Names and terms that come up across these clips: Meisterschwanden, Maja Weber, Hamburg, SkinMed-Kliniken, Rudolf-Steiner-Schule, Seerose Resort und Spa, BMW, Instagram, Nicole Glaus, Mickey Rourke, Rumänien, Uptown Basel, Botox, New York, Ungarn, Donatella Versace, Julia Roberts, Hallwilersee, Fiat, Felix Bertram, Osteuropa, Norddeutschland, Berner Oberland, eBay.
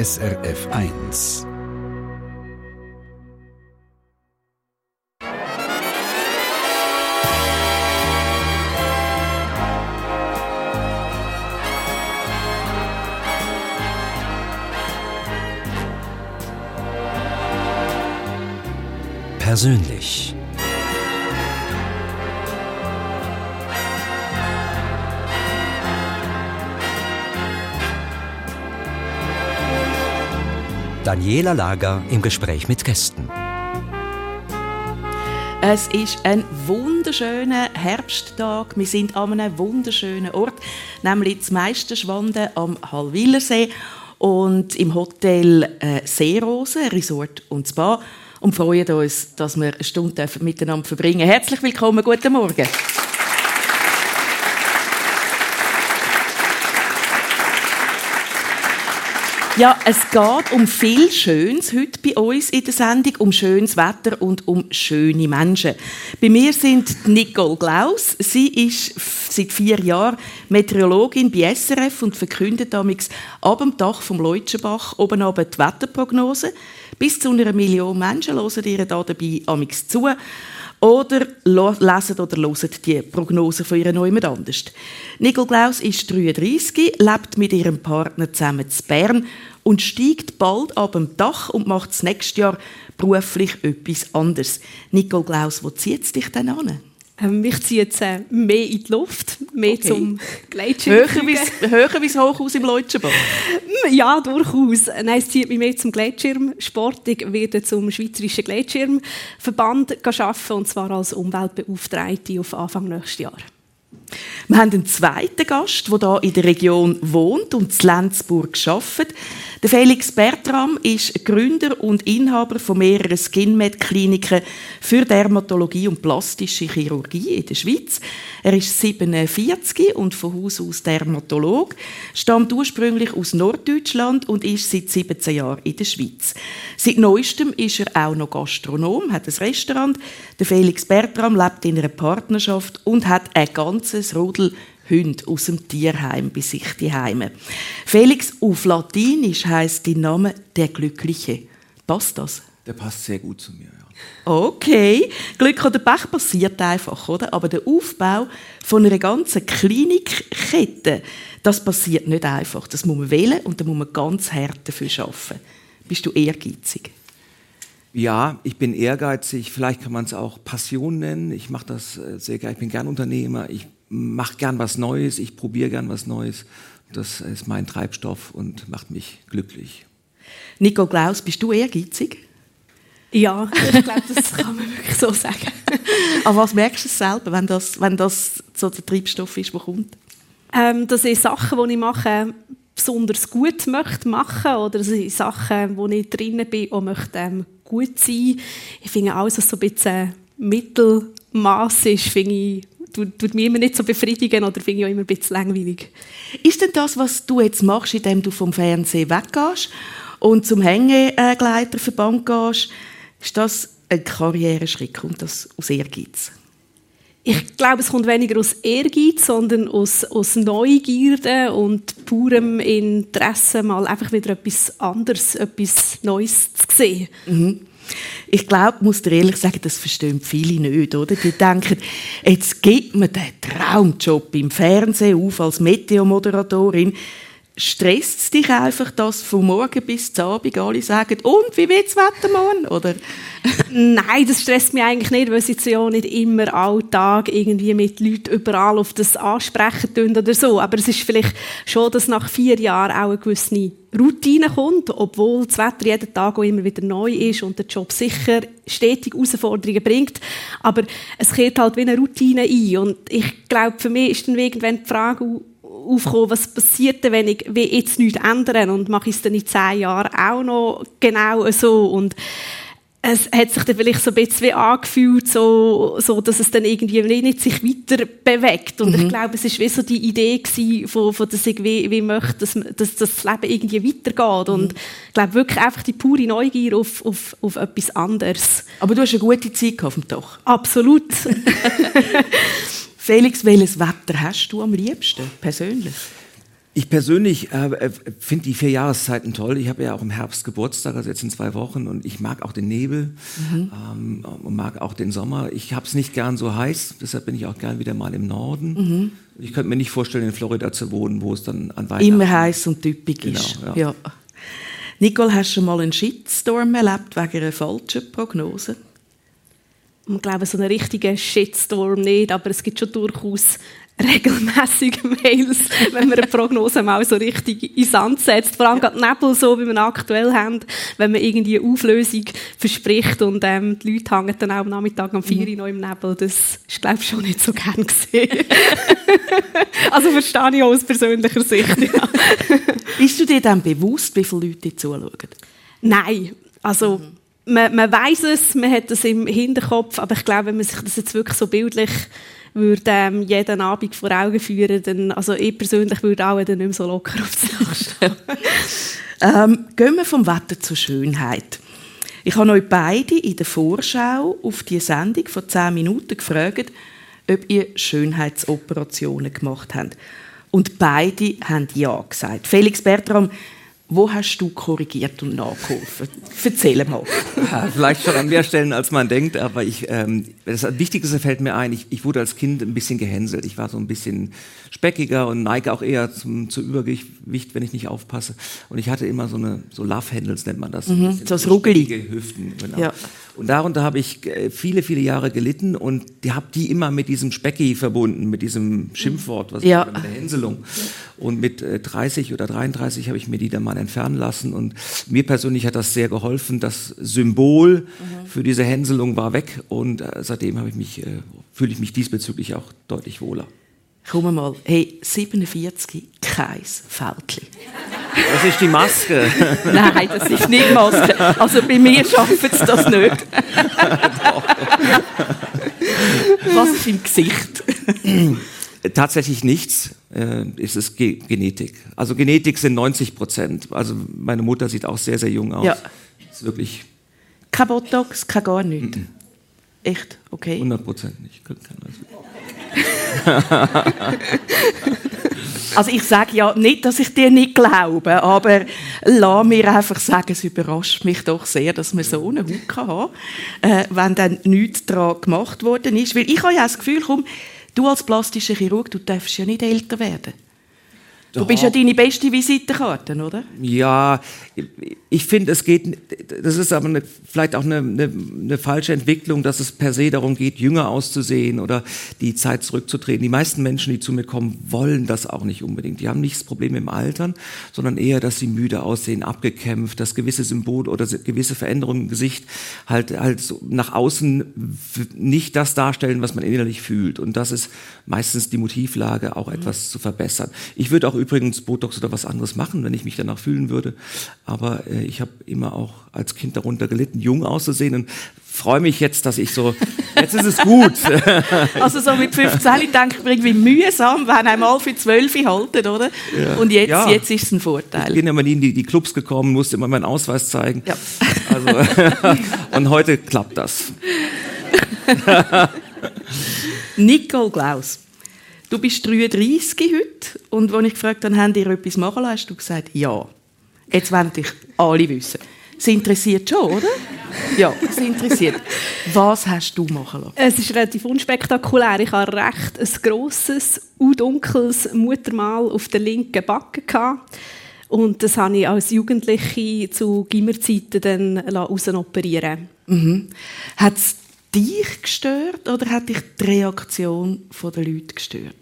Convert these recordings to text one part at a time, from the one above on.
SRF 1. Persönlich. Daniela Lager im Gespräch mit Gästen. Es ist ein wunderschöner Herbsttag. Wir sind an einem wunderschönen Ort, nämlich in Meisterschwanden am Hallwilersee und im Hotel Seerose Resort und Spa und freuen uns, dass wir eine Stunde miteinander verbringen dürfen. Herzlich willkommen, guten Morgen. Ja, es geht um viel Schönes heute bei uns in der Sendung, um schönes Wetter und um schöne Menschen. Bei mir sind Nicole Glaus. Sie ist seit 4 Jahren Meteorologin bei SRF und verkündet damals ab dem Dach vom Leutschenbach oben runter die Wetterprognose. Bis zu 1 Million Menschen hören ihr dabei damals zu. Oder lesen oder hören die Prognosen von ihr noch jemand anders. Nicole Glaus ist 33, lebt mit ihrem Partner zusammen in Bern und steigt bald ab dem Dach und macht das nächste Jahr beruflich etwas anderes. Nicole Glaus, wo zieht dich denn an? Mich zieht es mehr in die Luft, mehr okay. Zum Gleitschirm. Höher bis Hochhaus im Leutschenbach? Ja, durchaus. Nein, es zieht mich mehr zum Gleitschirmsport. Ich werde zum Schweizerischen Gleitschirmverband arbeiten, und zwar als Umweltbeauftragte auf Anfang nächstes Jahr. Wir haben einen zweiten Gast, der hier in der Region wohnt und in Lenzburg arbeitet. Der Felix Bertram ist Gründer und Inhaber von mehreren SkinMed-Kliniken für Dermatologie und plastische Chirurgie in der Schweiz. Er ist 47 und von Haus aus Dermatolog, stammt ursprünglich aus Norddeutschland und ist seit 17 Jahren in der Schweiz. Seit Neuestem ist er auch noch Gastronom, hat ein Restaurant. Der Felix Bertram lebt in einer Partnerschaft und hat ein ganzes Rudel Hunde aus dem Tierheim bei sich zu Hause. Felix, auf Latinisch heisst dein Name «Der Glückliche». Passt das? Der passt sehr gut zu mir, ja. Okay, Glück oder Pech passiert einfach, oder? Aber der Aufbau von einer ganzen Klinikkette, das passiert nicht einfach. Das muss man wählen und da muss man ganz hart dafür arbeiten. Bist du ehrgeizig? Ja, ich bin ehrgeizig. Vielleicht kann man es auch Passion nennen. Ich mache das sehr gerne. Ich bin gern Unternehmer. Ich mache gern was Neues. Ich probiere gern was Neues. Das ist mein Treibstoff und macht mich glücklich. Nicole Glaus, bist du ehrgeizig? Ja, ich glaube, das kann man wirklich so sagen. Aber was merkst du selber, wenn das so der Treibstoff ist, der kommt? Das sind Sachen, die ich mache, besonders gut möchte machen, oder das sind Sachen, wo ich drin bin und möchte gut sein. Ich finde alles, was so ein bisschen Mittelmaß ist, finde ich, tut mich immer nicht so befriedigen oder finde ich auch immer ein bisschen langweilig. Ist denn das, was du jetzt machst, indem du vom Fernsehen weggehst und zum Hängegleiterverband gehst, ist das ein Karriereschritt und das aus Ehrgeiz? Ich glaube, es kommt weniger aus Ehrgeiz, sondern aus Neugierde und purem Interesse, mal einfach wieder etwas anderes, etwas Neues zu sehen. Mhm. Ich glaube, ich muss dir ehrlich sagen, das verstehen viele nicht, oder? Die denken, jetzt gibt mir den Traumjob im Fernsehen auf als Meteomoderatorin. Stresst es dich einfach, dass von morgen bis zum Abend alle sagen, und, wie wird's Wetter morgen, oder? Nein, das stresst mich eigentlich nicht, weil es jetzt ja nicht immer alltag irgendwie mit Leuten überall auf das ansprechen tun oder so. Aber es ist vielleicht schon, dass nach 4 Jahren auch eine gewisse Routine kommt, obwohl das Wetter jeden Tag auch immer wieder neu ist und der Job sicher stetig Herausforderungen bringt. Aber es kehrt halt wie eine Routine ein. Und ich glaube, für mich ist dann irgendwann die Frage aufkommen, was passiert, wenn ich jetzt nichts ändern und mache ich es dann in 10 Jahren auch noch genau so. Und es hat sich dann vielleicht so ein bisschen angefühlt, so dass es dann irgendwie nicht sich weiter bewegt. Und ich glaube, es war wie so die Idee gewesen, von dass ich wie möchte, dass das Leben irgendwie weitergeht. Und ich glaube wirklich einfach die pure Neugier auf etwas anderes. Aber du hast eine gute Zeit gehabt am Tag. Absolut. Felix, welches Wetter hast du am liebsten, persönlich? Ich persönlich finde die 4 Jahreszeiten toll. Ich habe ja auch im Herbst Geburtstag, also jetzt in 2 Wochen. Und ich mag auch den Nebel und mag auch den Sommer. Ich habe es nicht gern so heiß, deshalb bin ich auch gern wieder mal im Norden. Mhm. Ich könnte mir nicht vorstellen, in Florida zu wohnen, wo es dann an Weihnachten immer heiß und typisch ist. Genau, ja. Ja. Nicole, hast du schon mal einen Shitstorm erlebt wegen einer falschen Prognose? Ich glaube, so einen richtigen Shitstorm nicht, aber es gibt schon durchaus regelmässig Mails, wenn man eine Prognose mal so richtig in den Sand setzt. Vor allem gerade Nebel, so wie wir ihn aktuell haben, wenn man irgendwie eine Auflösung verspricht und die Leute hängen dann auch am Nachmittag um 4 Uhr noch im Nebel. Das ist, glaube ich, schon nicht so gern gesehen. Also verstehe ich auch aus persönlicher Sicht. Ja. Bist du dir dann bewusst, wie viele Leute zuschauen? Nein, also... Man weiss es, man hat es im Hinterkopf, aber ich glaube, wenn man sich das jetzt wirklich so bildlich würde jeden Abend vor Augen führen, dann, also ich persönlich würde auch dann nicht mehr so locker auf die Sache stellen. Gehen wir vom Wetter zur Schönheit. Ich habe euch beide in der Vorschau auf die Sendung vor 10 Minuten gefragt, ob ihr Schönheitsoperationen gemacht habt. Und beide haben ja gesagt. Felix Bertram, wo hast du korrigiert und nachgeholfen? Erzähl mal. Ja, vielleicht schon an mehr Stellen, als man denkt. Aber das Wichtigste fällt mir ein, ich wurde als Kind ein bisschen gehänselt. Ich war so ein bisschen speckiger und neige auch eher zu Übergewicht, wenn ich nicht aufpasse. Und ich hatte immer so Love-Handles, nennt man das. Mhm, so das rugelige Hüften. Genau. Ja. Und darunter habe ich viele, viele Jahre gelitten und habe die immer mit diesem Specki verbunden, mit diesem Schimpfwort, was ich mit der Hänselung. Und mit 30 oder 33 habe ich mir die dann mal entfernen lassen und mir persönlich hat das sehr geholfen. Das Symbol für diese Hänselung war weg und seitdem fühle ich mich diesbezüglich auch deutlich wohler. Komm mal, hey, 47, kein Fältchen. Das ist die Maske. Nein, das ist nicht die Maske. Also bei mir schaffen sie das nicht. Was ist im Gesicht? Tatsächlich nichts. Es ist Genetik. Also Genetik sind 90%. Also meine Mutter sieht auch sehr, sehr jung aus. Ja. Ist wirklich kein Botox, kein gar nichts. Mm-mm. Echt? Okay. 100% nicht. Also ich sage ja nicht, dass ich dir nicht glaube, aber lass mir einfach sagen, es überrascht mich doch sehr, dass man so eine Haut haben kann, wenn dann nichts daran gemacht worden ist. Weil ich habe ja das Gefühl, komm, du als plastischer Chirurg, du darfst ja nicht älter werden. Du bist ja deine beste Visitenkarte, oder? Ja, ich finde, es geht. Das ist aber vielleicht auch eine falsche Entwicklung, dass es per se darum geht, jünger auszusehen oder die Zeit zurückzutreten. Die meisten Menschen, die zu mir kommen, wollen das auch nicht unbedingt. Die haben nicht das Problem im Altern, sondern eher, dass sie müde aussehen, abgekämpft, dass gewisse Symbole oder gewisse Veränderungen im Gesicht halt so nach außen nicht das darstellen, was man innerlich fühlt. Und das ist meistens die Motivlage, auch etwas zu verbessern. Ich würde auch übrigens Botox oder was anderes machen, wenn ich mich danach fühlen würde. Aber ich habe immer auch als Kind darunter gelitten, jung auszusehen und freue mich jetzt, dass ich so, jetzt ist es gut. Also so mit 15, ich denke, irgendwie mühsam, wenn einmal für 12 halten, oder? Ja. Und jetzt ist es ein Vorteil. Ich bin immer nie in die Clubs gekommen, musste immer meinen Ausweis zeigen. Ja. Also, und heute klappt das. Nicole Glaus. Du bist 33 heute und als ich gefragt habe, habt ihr etwas machen lassen, hast du gesagt, ja. Jetzt wollen natürlich alle wissen. Es interessiert schon, oder? Ja, es interessiert. Was hast du machen lassen? Es ist relativ unspektakulär. Ich hatte recht ein grosses, dunkles Muttermal auf der linken Backe. Und das habe ich als Jugendliche zu Gimmerzeiten rausoperieren lassen. Mhm. Hat es dich gestört oder hat dich die Reaktion der Leute gestört?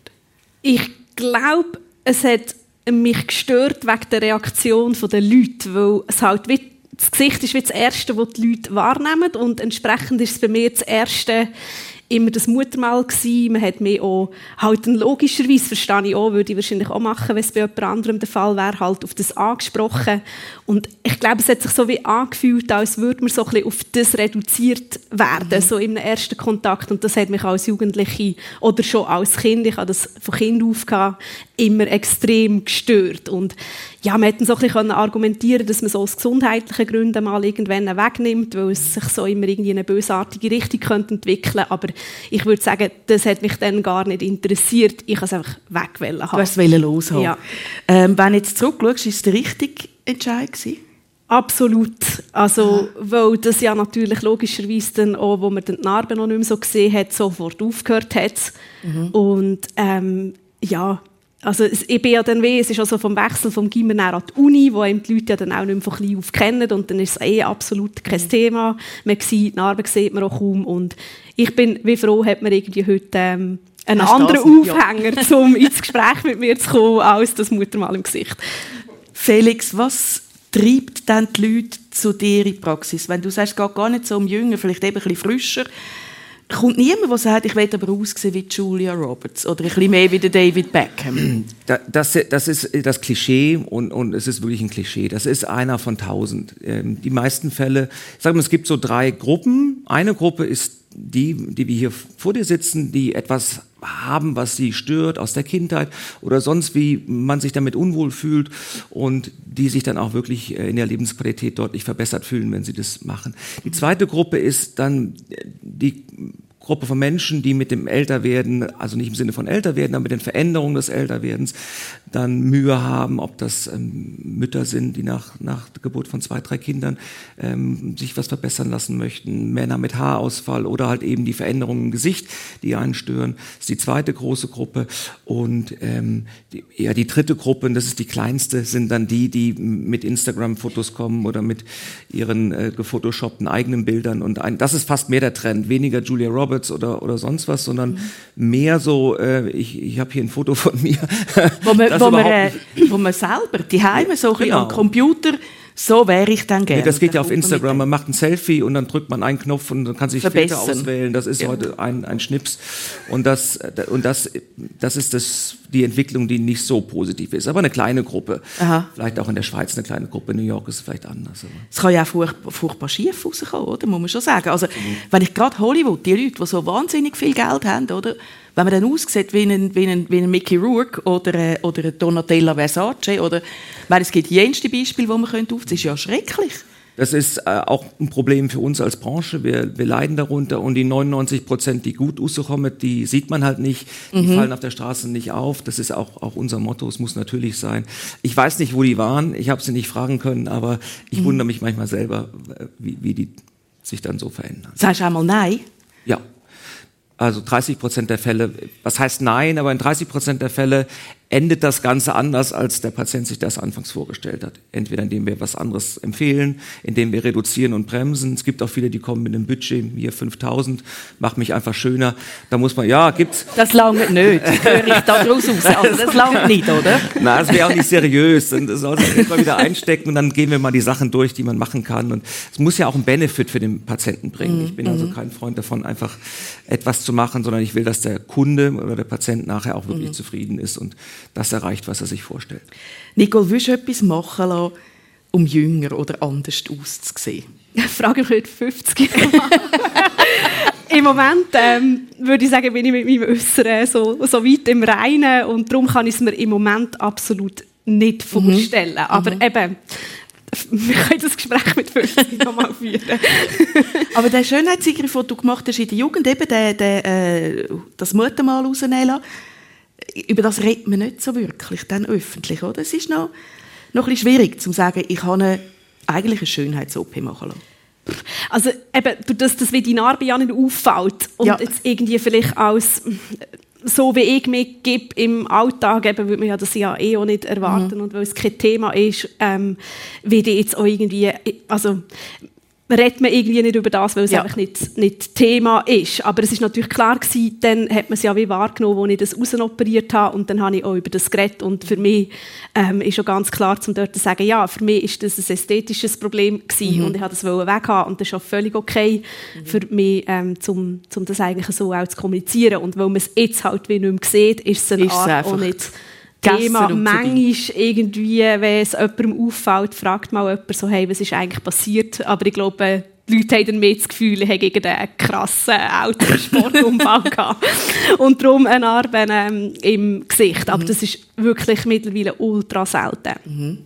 Ich glaube, es hat mich gestört wegen der Reaktion der Leute, weil es halt wie, das Gesicht ist wie das Erste, was die Leute wahrnehmen und entsprechend ist es bei mir das Erste immer das Muttermal gewesen. Man hat mich auch, halt logischerweise, verstehe ich auch, würde ich wahrscheinlich auch machen, wenn es bei jemand anderem der Fall wäre, halt auf das angesprochen. Und ich glaube, es hat sich so wie angefühlt, als würde man so ein bisschen auf das reduziert werden, so im ersten Kontakt. Und das hat mich als Jugendliche oder schon als Kind, ich hatte das von Kind auf, immer extrem gestört. Und ja, man hätte so ein bisschen argumentieren können, dass man so aus gesundheitlichen Gründen mal irgendwann wegnimmt, weil es sich so immer irgendwie in eine bösartige Richtung entwickeln könnte. Aber ich würde sagen, das hat mich dann gar nicht interessiert. Ich wollte es einfach wegwählen. Du wolltest es loshaben. Ja. Wenn du jetzt zurückschaust, war es der richtige Entscheid? Absolut. Also, weil das ja natürlich logischerweise dann auch, wo man die Narben noch nicht mehr so gesehen hat, sofort aufgehört hat. Mhm. Und ja, also ich bin ja dann weh, es ist also vom Wechsel vom Gymnasium an die Uni, wo einem die Leute ja dann auch nicht mehr von klein auf kennen, und dann ist es absolut kein Thema. Man sieht, die Narben sieht man auch kaum, und ich bin wie froh, hat man irgendwie heute einen anderen Aufhänger, ja, um ins Gespräch mit mir zu kommen, als das Muttermal im Gesicht. Felix, was treibt dann die Leute zu dir in die Praxis? Wenn du sagst, es geht gar nicht so um Jünger, vielleicht eben ein bisschen frischer, kommt niemand, der sagt, ich will aber aussehen wie Julia Roberts oder ein bisschen mehr wie der David Beckham? Das ist das Klischee, und es ist wirklich ein Klischee. Das ist einer von 1000. Die meisten Fälle, ich sage mal, es gibt so 3 Gruppen. Eine Gruppe ist die wir hier vor dir sitzen, die etwas haben, was sie stört aus der Kindheit oder sonst wie man sich damit unwohl fühlt, und die sich dann auch wirklich in der Lebensqualität deutlich verbessert fühlen, wenn sie das machen. Die zweite Gruppe ist dann die Gruppe von Menschen, die mit dem Älterwerden, also nicht im Sinne von Älterwerden, aber mit den Veränderungen des Älterwerdens dann Mühe haben, ob das Mütter sind, die nach der Geburt von 2, 3 Kindern sich was verbessern lassen möchten, Männer mit Haarausfall oder halt eben die Veränderungen im Gesicht, die einen stören. Das ist die zweite große Gruppe. Und die dritte Gruppe, und das ist die kleinste, sind dann die mit Instagram-Fotos kommen oder mit ihren gefotoshoppten eigenen Bildern. Und das ist fast mehr der Trend, weniger Julia Roberts oder sonst was, sondern mehr so, ich habe hier ein Foto von mir. Wo man selber die Heime so am Computer, so wäre ich dann gerne. Nee, das geht ja auf Instagram, man macht ein Selfie und dann drückt man einen Knopf und dann kann sich Filter auswählen. Das ist heute ein Schnips. Und das ist die Entwicklung, die nicht so positiv ist. Aber eine kleine Gruppe. Aha. Vielleicht auch in der Schweiz eine kleine Gruppe. In New York ist es vielleicht anders. Es kann ja auch furchtbar schief rauskommen, oder? Muss man schon sagen. Also, wenn ich gerade Hollywood, die Leute, die so wahnsinnig viel Geld haben, oder? Wenn man dann aussieht wie ein Mickey Rourke oder eine Donatella Versace, oder, weil es gibt jenste Beispiele, die man aufziehen könnte, das ist ja schrecklich. Das ist auch ein Problem für uns als Branche. Wir leiden darunter, und die 99%, die gut rauskommen, die sieht man halt nicht. Die fallen auf der Straße nicht auf. Das ist auch unser Motto. Es muss natürlich sein. Ich weiß nicht, wo die waren. Ich habe sie nicht fragen können, aber ich wundere mich manchmal selber, wie die sich dann so verändern. Sagst du einmal nein? Ja. Also 30% der Fälle, was heißt nein, aber in 30% der Fälle endet das Ganze anders, als der Patient sich das anfangs vorgestellt hat. Entweder indem wir was anderes empfehlen, indem wir reduzieren und bremsen. Es gibt auch viele, die kommen mit einem Budget, hier 5.000, mach mich einfach schöner. Da muss man, gibt's. Das langt nicht, das höre ich da draus aus. Also das langt nicht, oder? Nein, das wäre auch nicht seriös. Das soll sich immer wieder einstecken, und dann gehen wir mal die Sachen durch, die man machen kann. Und es muss ja auch einen Benefit für den Patienten bringen. Ich bin also kein Freund davon, einfach etwas zu machen, sondern ich will, dass der Kunde oder der Patient nachher auch wirklich zufrieden ist und das erreicht, was er sich vorstellt. Nicole, willst du etwas machen lassen, um jünger oder anders auszusehen? Frage ich heute 50. Im Moment würde ich sagen, bin ich mit meinem Äußeren so weit im Reinen, und darum kann ich es mir im Moment absolut nicht vorstellen. Aber eben, wir können das Gespräch mit 50 nochmal führen. Aber der Schönheitsingriff, den du gemacht hast in der Jugend, eben das Muttermal rausnehmen lassen, über das redet man nicht so wirklich, dann öffentlich, oder? Es ist noch ein bisschen schwierig, zu sagen, ich habe eigentlich eine Schönheits-OP machen lassen. Also eben, dass das wie die Narbe ja nicht auffällt und jetzt irgendwie vielleicht als so wie ich mich gebe im Alltag, eben, würde man ja das ja eh auch nicht erwarten und weil es kein Thema ist, werde ich jetzt auch irgendwie, also redet man irgendwie nicht über das, weil es einfach nicht Thema ist. Aber es ist natürlich klar gewesen, dann hat man es ja wie wahrgenommen, als ich das rausoperiert habe, und dann habe ich auch über das geredet. Und für mich ist auch ganz klar, um dort zu sagen, ja, für mich war das ein ästhetisches Problem gewesen, und ich wollte das weghaben, und das ist auch völlig okay für mich, um das eigentlich so auch zu kommunizieren. Und weil man es jetzt halt wie nicht mehr sieht, ist es eine Art auch nicht Thema. Manchmal irgendwie, wenn es jemandem auffällt, fragt mal jemand so, hey, was ist eigentlich passiert? Aber ich glaube, die Leute haben dann mehr das Gefühl, ich habe gegen den krassen Autosportunfall gehabt. Und darum eine Narbe im Gesicht. Aber das ist wirklich mittlerweile ultra selten. Mhm.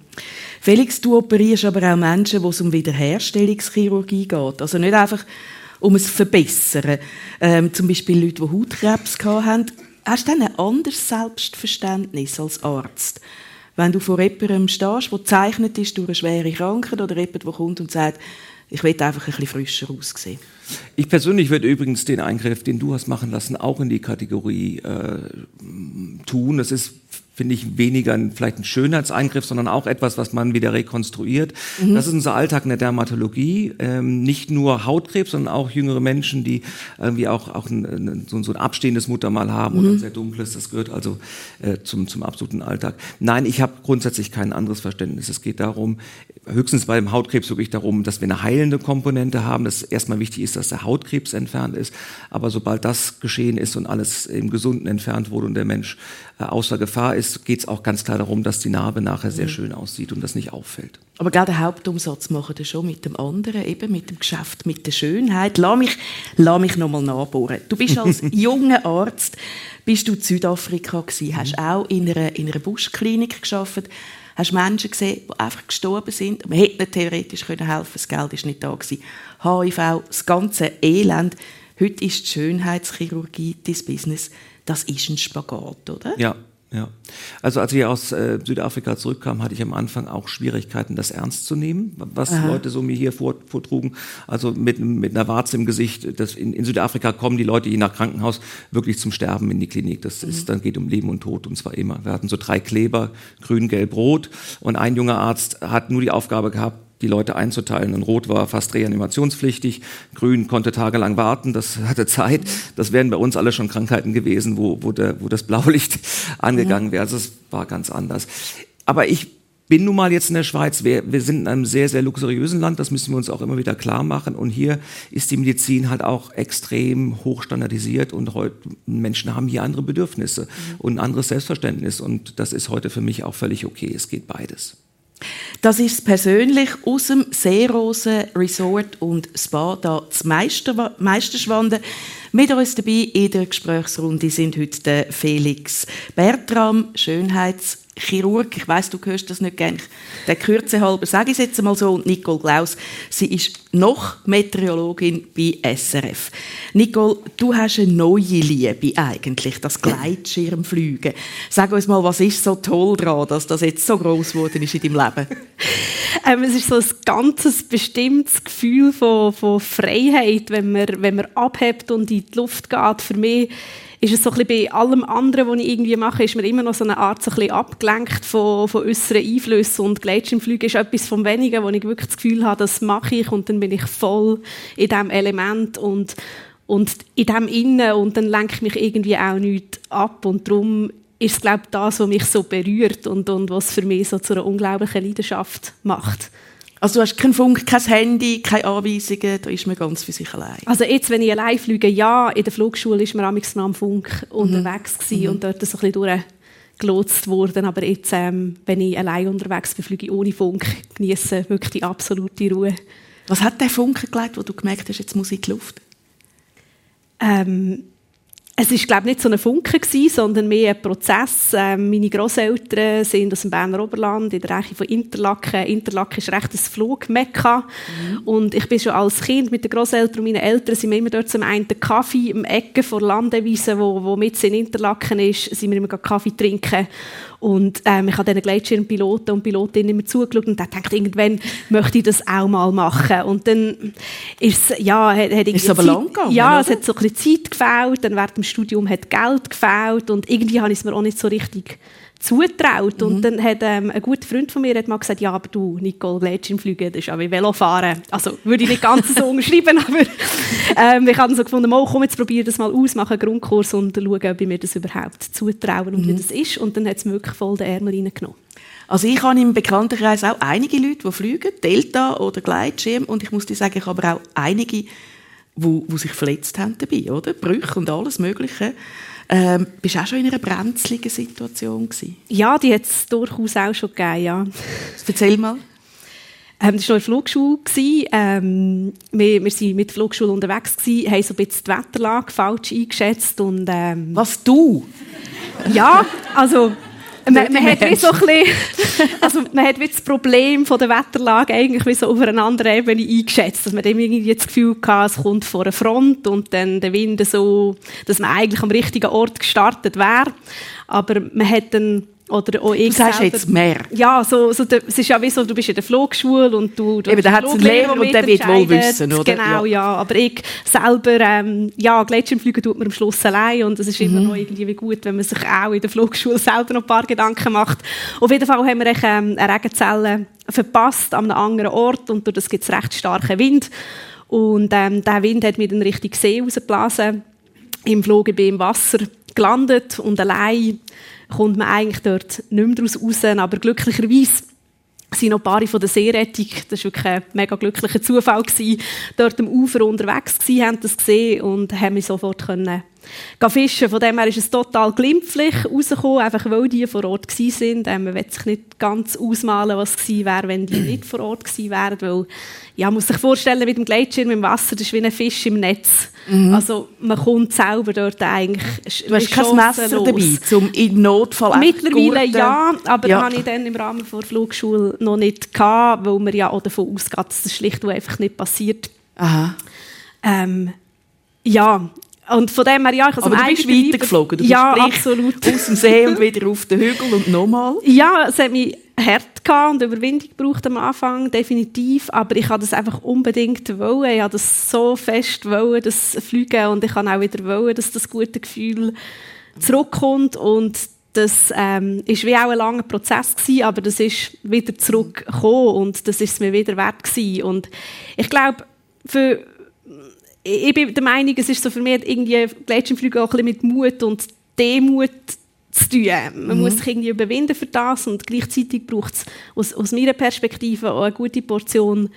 Felix, du operierst aber auch Menschen, wo es um Wiederherstellungschirurgie geht. Also nicht einfach um es zu verbessern. Zum Beispiel Leute, die Hautkrebs hatten. Hast du dann ein anderes Selbstverständnis als Arzt? Wenn du vor jemandem stehst, der gezeichnet ist durch eine schwere Krankheit, oder jemand, der kommt und sagt, ich will einfach ein bisschen frischer aussehen. Ich persönlich würde übrigens den Eingriff, den du hast machen lassen, auch in die Kategorie tun. Das ist, finde ich, weniger vielleicht ein Schönheitseingriff, sondern auch etwas, was man wieder rekonstruiert. Mhm. Das ist unser Alltag in der Dermatologie. Nicht nur Hautkrebs, sondern auch jüngere Menschen, die irgendwie auch so ein abstehendes Muttermal haben oder ein sehr dunkles. Das gehört also zum absoluten Alltag. Nein, ich habe grundsätzlich kein anderes Verständnis. Es geht darum, höchstens bei dem Hautkrebs wirklich darum, dass wir eine heilende Komponente haben, dass erstmal wichtig ist, dass der Hautkrebs entfernt ist. Aber sobald das geschehen ist und alles im Gesunden entfernt wurde und der Mensch außer Gefahr ist, geht es auch ganz klar darum, dass die Narbe nachher sehr schön aussieht und das nicht auffällt. Aber gerade den Hauptumsatz machen wir schon mit dem anderen, eben mit dem Geschäft, mit der Schönheit. Lass mich noch mal nachbohren. Du bist als junger Arzt in Südafrika gewesen, hast auch in einer Buschklinik gearbeitet. Hast Menschen gesehen, die einfach gestorben sind. Man hätte ihnen theoretisch helfen können, das Geld war nicht da gewesen. HIV, das ganze Elend. Heute ist die Schönheitschirurgie dein Business. Das ist ein Spagat, oder? Ja. Also als ich aus Südafrika zurückkam, hatte ich am Anfang auch Schwierigkeiten, das ernst zu nehmen, was Leute so mir hier vortrugen. Also mit einer Warze im Gesicht. In Südafrika kommen die Leute je nach Krankenhaus wirklich zum Sterben in die Klinik. Das ist, dann geht um Leben und Tod, und zwar immer. Wir hatten so 3 Kleber, grün, gelb, rot. Und ein junger Arzt hat nur die Aufgabe gehabt, die Leute einzuteilen. Und rot war fast reanimationspflichtig, grün konnte tagelang warten, das hatte Zeit. Das wären bei uns alle schon Krankheiten gewesen, wo das Blaulicht angegangen wäre. Also es war ganz anders. Aber ich bin nun mal jetzt in der Schweiz. Wir sind in einem sehr, sehr luxuriösen Land, das müssen wir uns auch immer wieder klar machen. Und hier ist die Medizin halt auch extrem hochstandardisiert und heute Menschen haben hier andere Bedürfnisse und ein anderes Selbstverständnis. Und das ist heute für mich auch völlig okay. Es geht beides. Das ist persönlich aus dem Seerose Resort und Spa da zu Meisterschwanden. Mit uns dabei in der Gesprächsrunde sind heute Felix Bertram, Schönheitschirurg. Ich weiss, du hörst das nicht gerne. Der Kürze halber sage ich es jetzt mal so. Und Nicole Glaus, sie ist noch Meteorologin bei SRF. Nicole, du hast eine neue Liebe eigentlich, das Gleitschirmfliegen. Sag uns mal, was ist so toll daran, dass das jetzt so gross geworden ist in deinem Leben? Es ist so ein ganzes bestimmtes Gefühl von Freiheit, wenn man abhebt und in die Luft geht. Für mich ist es so ein bisschen, bei allem anderen, was ich irgendwie mache, ist man immer noch so eine Art so ein bisschen abgelenkt von äußeren Einflüssen. Und Gleitschirmfliegen ist etwas vom Wenigen, wo ich wirklich das Gefühl habe, das mache ich und dann bin ich voll in diesem Element und in dem Innen und dann lenke ich mich irgendwie auch nichts ab. Und darum ist es, glaube ich, das, was mich so berührt und was für mich so zu einer unglaublichen Leidenschaft macht. Also du hast keinen Funk, kein Handy, keine Anweisungen, da ist man ganz für sich allein. Also jetzt, wenn ich allein fliege, ja, in der Flugschule ist man amigs noch am Funk unterwegs gewesen und dort so ein bisschen durchgelotzt worden. Aber jetzt, wenn ich allein unterwegs bin, fliege ich ohne Funk, genieße wirklich die absolute Ruhe. Was hat der Funken gelegt, wo du gemerkt hast, jetzt muss ich in die Luft? Es war, glaube ich, nicht so ein Funke gewesen, sondern mehr ein Prozess. Meine Grosseltern sind aus dem Berner Oberland, in der Nähe von Interlaken. Interlaken ist recht ein Flugmekka. Und ich bin schon als Kind mit den Grosseltern und meinen Eltern, sind wir immer dort zum einen Kaffee im Ecke vor Landewiese, wo mit in Interlaken ist, sind wir immer Kaffee trinken. Und ich habe diesen Gleitschirmpiloten und Pilotinnen immer zugeschaut und dachte, irgendwann möchte ich das auch mal machen. Und dann ist es, ist aber lang gegangen, ja, es hat so ein bisschen Zeit gefehlt, dann während dem Studium hat Geld gefehlt und irgendwie habe ich es mir auch nicht so richtig zugetraut. Und dann hat ein guter Freund von mir hat mal gesagt, ja, aber du, Nicole, Gleitschirmfliegen, das ist ja wie Velofahren. Also würde ich nicht ganz so umschreiben, aber ich habe so gefunden, komm, jetzt probiere das mal aus, mache einen Grundkurs und schaue, ob ich mir das überhaupt zutrauen und wie das ist. Und dann hat es mir wirklich voll den Ärmel reingenommen. Also ich habe im Bekanntenkreis auch einige Leute, die fliegen, Delta oder Gleitschirm, und ich muss dir sagen, ich habe aber auch einige, die sich verletzt haben dabei, oder? Brüche und alles Mögliche. Bist du auch schon in einer brenzligen Situation gewesen? Ja, die hat es durchaus auch schon gegeben, ja. Erzähl mal. Das war noch in der Flugschule. Wir waren mit der Flugschule unterwegs, haben so ein bisschen die Wetterlage falsch eingeschätzt. Und, was, du? Ja, also... Man hat wie so ein bisschen, also man hat wie das Problem von der Wetterlage eigentlich wie so auf einer anderen Ebene eingeschätzt, dass man dem irgendwie das Gefühl hatte, es kommt vor einer Front und dann der Wind so, dass man eigentlich am richtigen Ort gestartet wäre, aber man hat dann oder auch du sagst selber, jetzt mehr. Ja, so, es ist ja wie so, du bist in der Flugschule und du eben, da hat es einen Lehrer und der wird wohl wissen, oder? Genau, ja. Aber ich selber, Gleitschirmfliegen tut man am Schluss allein und es ist immer noch irgendwie gut, wenn man sich auch in der Flugschule selber noch ein paar Gedanken macht. Auf jeden Fall haben wir eine Regenzelle verpasst an einem anderen Ort und durch das gibt es recht starken Wind. Und der Wind hat mir dann richtig See rausgeblasen. Im Flug bin ich im Wasser gelandet und allein kommt man eigentlich dort nicht mehr daraus raus. Aber glücklicherweise sind noch ein paar von der Seerettung, das war wirklich ein mega glücklicher Zufall, dort am Ufer unterwegs gewesen, haben das gesehen und haben mich sofort können fischen. Von dem her ist es total glimpflich rausgekommen, einfach weil die vor Ort waren. Man will sich nicht ganz ausmalen, was gewesen wäre, wenn die nicht vor Ort gewesen wären. Weil, ja, man muss sich vorstellen, mit dem Gleitschirm im Wasser, das ist wie ein Fisch im Netz. Mhm. Also man kommt selber dort eigentlich. Du hast kein Messer dabei, um im Notfall mittlerweile ja, aber ja. Habe ich dann im Rahmen der Flugschule noch nicht gehabt, weil man ja auch davon ausgeht, dass das schlicht und einfach nicht passiert. Aha. Ja. Und von dem her, ja, ich aber du bist weitergeflogen. Du bist absolut aus dem See und wieder auf den Hügel und nochmal. Ja, es hat mich hart gehabt und Überwindung gebraucht am Anfang, definitiv. Aber ich wollte das einfach unbedingt wollen. Ich wollte das so fest wollen, das Fliegen. Und ich wollte auch wieder wollen, dass das gute Gefühl zurückkommt. Und das war wie auch ein langer Prozess gewesen, aber das ist wieder zurückgekommen. Und das war es mir wieder wert gewesen. Und ich glaube, ich bin der Meinung, es ist so für mich irgendwie Gleitschirmflüge auch ein bisschen mit Mut und Demut zu tun. Man muss sich irgendwie überwinden für das und gleichzeitig braucht es aus meiner Perspektive auch eine gute Portion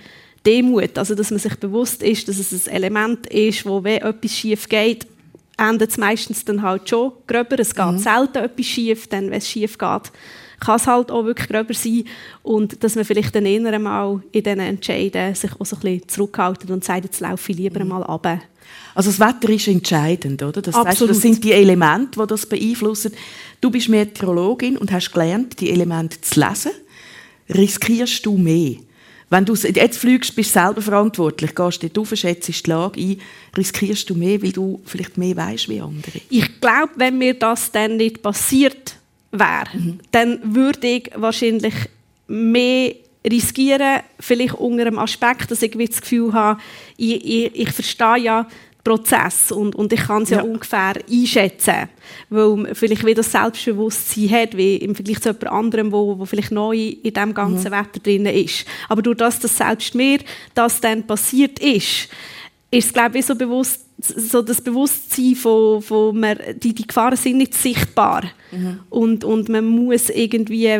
Demut. Also, dass man sich bewusst ist, dass es ein Element ist, wo wenn etwas schief geht, endet es meistens dann halt schon gröber. Es geht selten etwas schief, denn wenn es schief geht, kann es halt auch wirklich gröber sein. Und dass man vielleicht dann eher einmal in diesen Entscheiden sich auch so ein bisschen zurückhalten und sagt, jetzt laufe ich lieber einmal runter. Also das Wetter ist entscheidend, oder? Das heißt, das sind die Elemente, die das beeinflussen. Du bist Meteorologin und hast gelernt, die Elemente zu lesen. Riskierst du mehr? Wenn du jetzt fliegst, bist du selber verantwortlich, gehst du dort rauf, schätzt die Lage ein, riskierst du mehr, weil du vielleicht mehr weisst wie andere? Ich glaube, wenn mir das dann nicht passiert wäre, dann würde ich wahrscheinlich mehr riskieren, vielleicht unter dem Aspekt, dass ich das Gefühl habe, ich verstehe ja den Prozess und ich kann es ja ungefähr einschätzen, weil man vielleicht wieder das Selbstbewusstsein hat, wie im Vergleich zu jemand anderem, wo vielleicht neu in diesem ganzen Wetter drin ist. Aber durch das selbst mir das dann passiert ist, ist es, glaube ich, so bewusst, so das Bewusstsein von man, die Gefahren sind nicht sichtbar und man muss irgendwie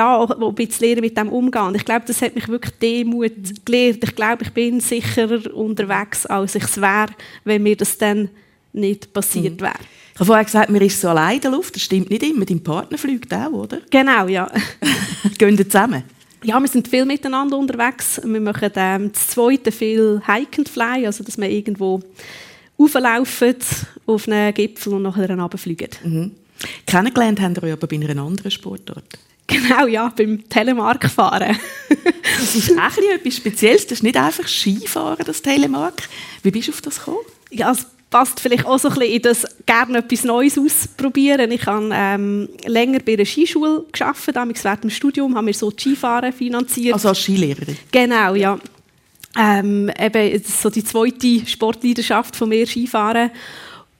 auch ein bisschen lernen, mit dem umzugehen. Und ich glaube, das hat mich wirklich Demut gelehrt. Ich glaube, ich bin sicherer unterwegs, als ich es wäre, wenn mir das dann nicht passiert wäre. Ich habe vorher gesagt, man ist so allein in der Luft. Das stimmt nicht immer. Dein Partner fliegt auch, oder? Genau, ja. Gehen wir zusammen? Ja, wir sind viel miteinander unterwegs. Wir machen das Zweite viel Hike and Fly, also dass wir irgendwo hochlaufen auf einen Gipfel und nachher runterfliegen. Kennengelernt haben wir ja aber bei einer anderen Sportart. Genau, ja, beim Telemark-Fahren. Das ist auch etwas Spezielles. Das ist nicht einfach Skifahren, das Telemark. Wie bist du auf das gekommen? Ja, es passt vielleicht auch so ein bisschen in das gerne etwas Neues ausprobieren. Ich habe länger bei einer Skischule gearbeitet, damals während dem Studium, haben wir so Skifahren finanziert. Also als Skilehrerin? Genau, ja. Eben so die zweite Sportleidenschaft von mir, Skifahren.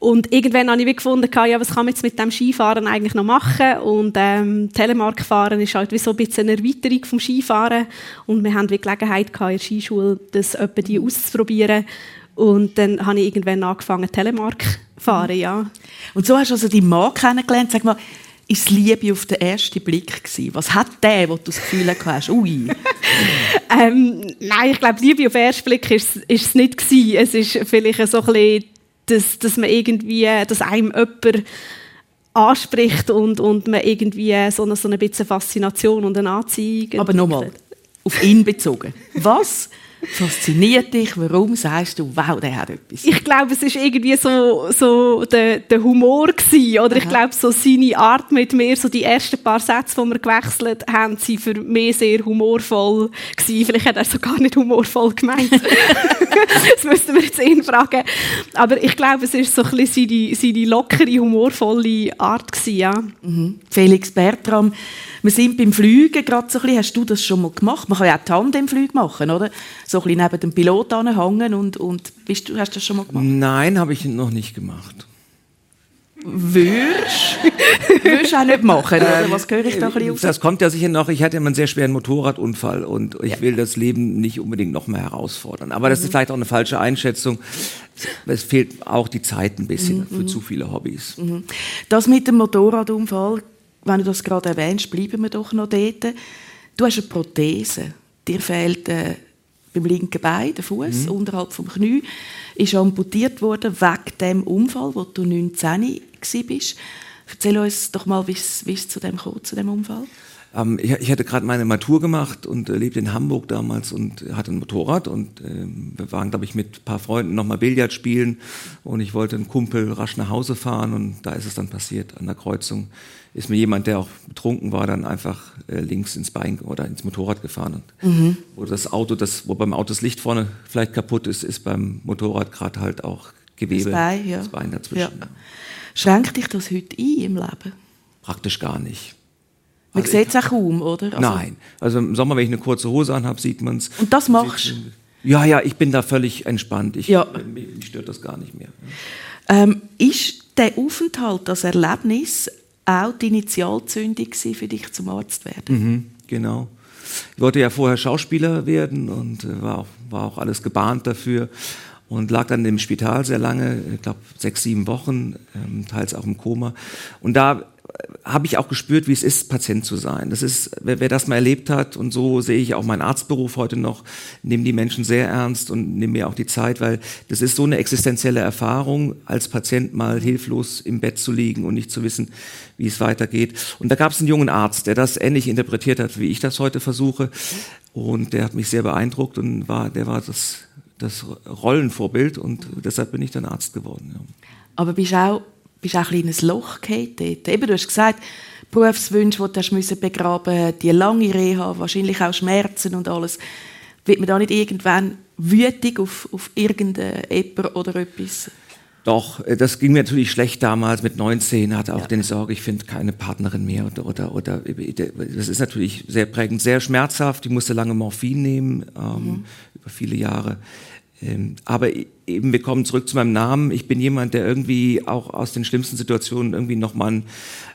Und irgendwann habe ich gefunden, ja, was kann man jetzt mit dem Skifahren eigentlich noch machen? Und Telemarkfahren ist halt wie so ein bisschen eine Erweiterung des Skifahren. Und wir hatten die Gelegenheit in der Skischule, das die auszuprobieren. Und dann habe ich irgendwann angefangen, Telemark fahren, ja. Und so hast du also deinen Mann kennengelernt. Sag mal, ist Liebe auf den ersten Blick gewesen? Was hat der, wo du das Gefühl hast? Ui. Nein, ich glaube, Liebe auf den ersten Blick war es nicht gewesen. Es ist vielleicht so ein bisschen, dass man irgendwie, dass einem jemand anspricht und man irgendwie so eine Faszination und eine Anziehung. Aber nochmal, auf ihn bezogen. Was fasziniert dich? Warum sagst du, wow, der hat etwas? Ich glaube, es war irgendwie so der Humor gewesen, oder? Aha. Ich glaube, so seine Art mit mir, so die ersten paar Sätze, die wir gewechselt haben, sie für mich sehr humorvoll gewesen. Vielleicht hat er so gar nicht humorvoll gemeint. Das müssten wir jetzt ihn fragen. Aber ich glaube, es war so ein bisschen seine lockere, humorvolle Art gewesen, ja. Mhm. Felix Bertram, wir sind beim Fliegen gerade so ein bisschen. Hast du das schon mal gemacht? Man kann ja auch Tandemflüge machen, oder? So ein bisschen neben dem Pilot anhängen und hast du das schon mal gemacht? Nein, habe ich noch nicht gemacht. Würdest du auch nicht machen? Oder? Was höre ich da ein bisschen aus? Das kommt ja sicher noch. Ich hatte immer einen sehr schweren Motorradunfall und ich will das Leben nicht unbedingt noch mehr herausfordern. Aber das ist vielleicht auch eine falsche Einschätzung. Es fehlt auch die Zeit ein bisschen für zu viele Hobbys. Mhm. Das mit dem Motorradunfall, wenn du das gerade erwähnst, bleiben wir doch noch dort. Du hast eine Prothese. Dir fehlt beim linken Bein, der Fuß unterhalb vom Knie, ist amputiert worden wegen dem Unfall, wo du 19 warst. Erzähl uns doch mal, wie es zu dem kam, zu dem Unfall. Ich hatte gerade meine Matur gemacht und lebte in Hamburg damals und hatte ein Motorrad. Und wir waren, glaube ich, mit ein paar Freunden nochmal Billard spielen. Und ich wollte einen Kumpel rasch nach Hause fahren. Und da ist es dann passiert. An der Kreuzung ist mir jemand, der auch betrunken war, dann einfach links ins Bein oder ins Motorrad gefahren. Oder das Auto, wo beim Auto das Licht vorne vielleicht kaputt ist, ist beim Motorrad gerade halt auch Gewebe, das Bein dazwischen. Ja. Schränkt dich das heute ein im Leben? Praktisch gar nicht. Man sieht es auch kaum, oder? Also nein. Also im Sommer, wenn ich eine kurze Hose anhabe, sieht man es. Und das machst du? Ja, ich bin da völlig entspannt. Mich stört das gar nicht mehr. Ist der Aufenthalt, das Erlebnis, auch die Initialzündung für dich, zum Arzt zu werden? Mhm, genau. Ich wollte ja vorher Schauspieler werden und war auch alles gebahnt dafür. Und lag dann im Spital sehr lange, ich glaube 6-7 Wochen, teils auch im Koma. Und da habe ich auch gespürt, wie es ist, Patient zu sein. Das ist, wer das mal erlebt hat, und so sehe ich auch meinen Arztberuf heute noch, nehme die Menschen sehr ernst und nehme mir auch die Zeit, weil das ist so eine existenzielle Erfahrung, als Patient mal hilflos im Bett zu liegen und nicht zu wissen, wie es weitergeht. Und da gab es einen jungen Arzt, der das ähnlich interpretiert hat, wie ich das heute versuche. Und der hat mich sehr beeindruckt und der war das Rollenvorbild, und deshalb bin ich dann Arzt geworden. Ja. Aber bist auch ein kleines Loch gefallen dort. Eben, du hast gesagt, Berufswünsche, die du hast begraben musst, die lange Reha, wahrscheinlich auch Schmerzen und alles. Wird man da nicht irgendwann wütig auf irgendeinen Eper oder etwas? Doch, das ging mir natürlich schlecht damals mit 19, hatte auch den Sorge, ich finde keine Partnerin mehr. Oder das ist natürlich sehr prägend, sehr schmerzhaft. Ich musste lange Morphin nehmen, über viele Jahre. Aber eben, wir kommen zurück zu meinem Namen. Ich bin jemand, der irgendwie auch aus den schlimmsten Situationen irgendwie nochmal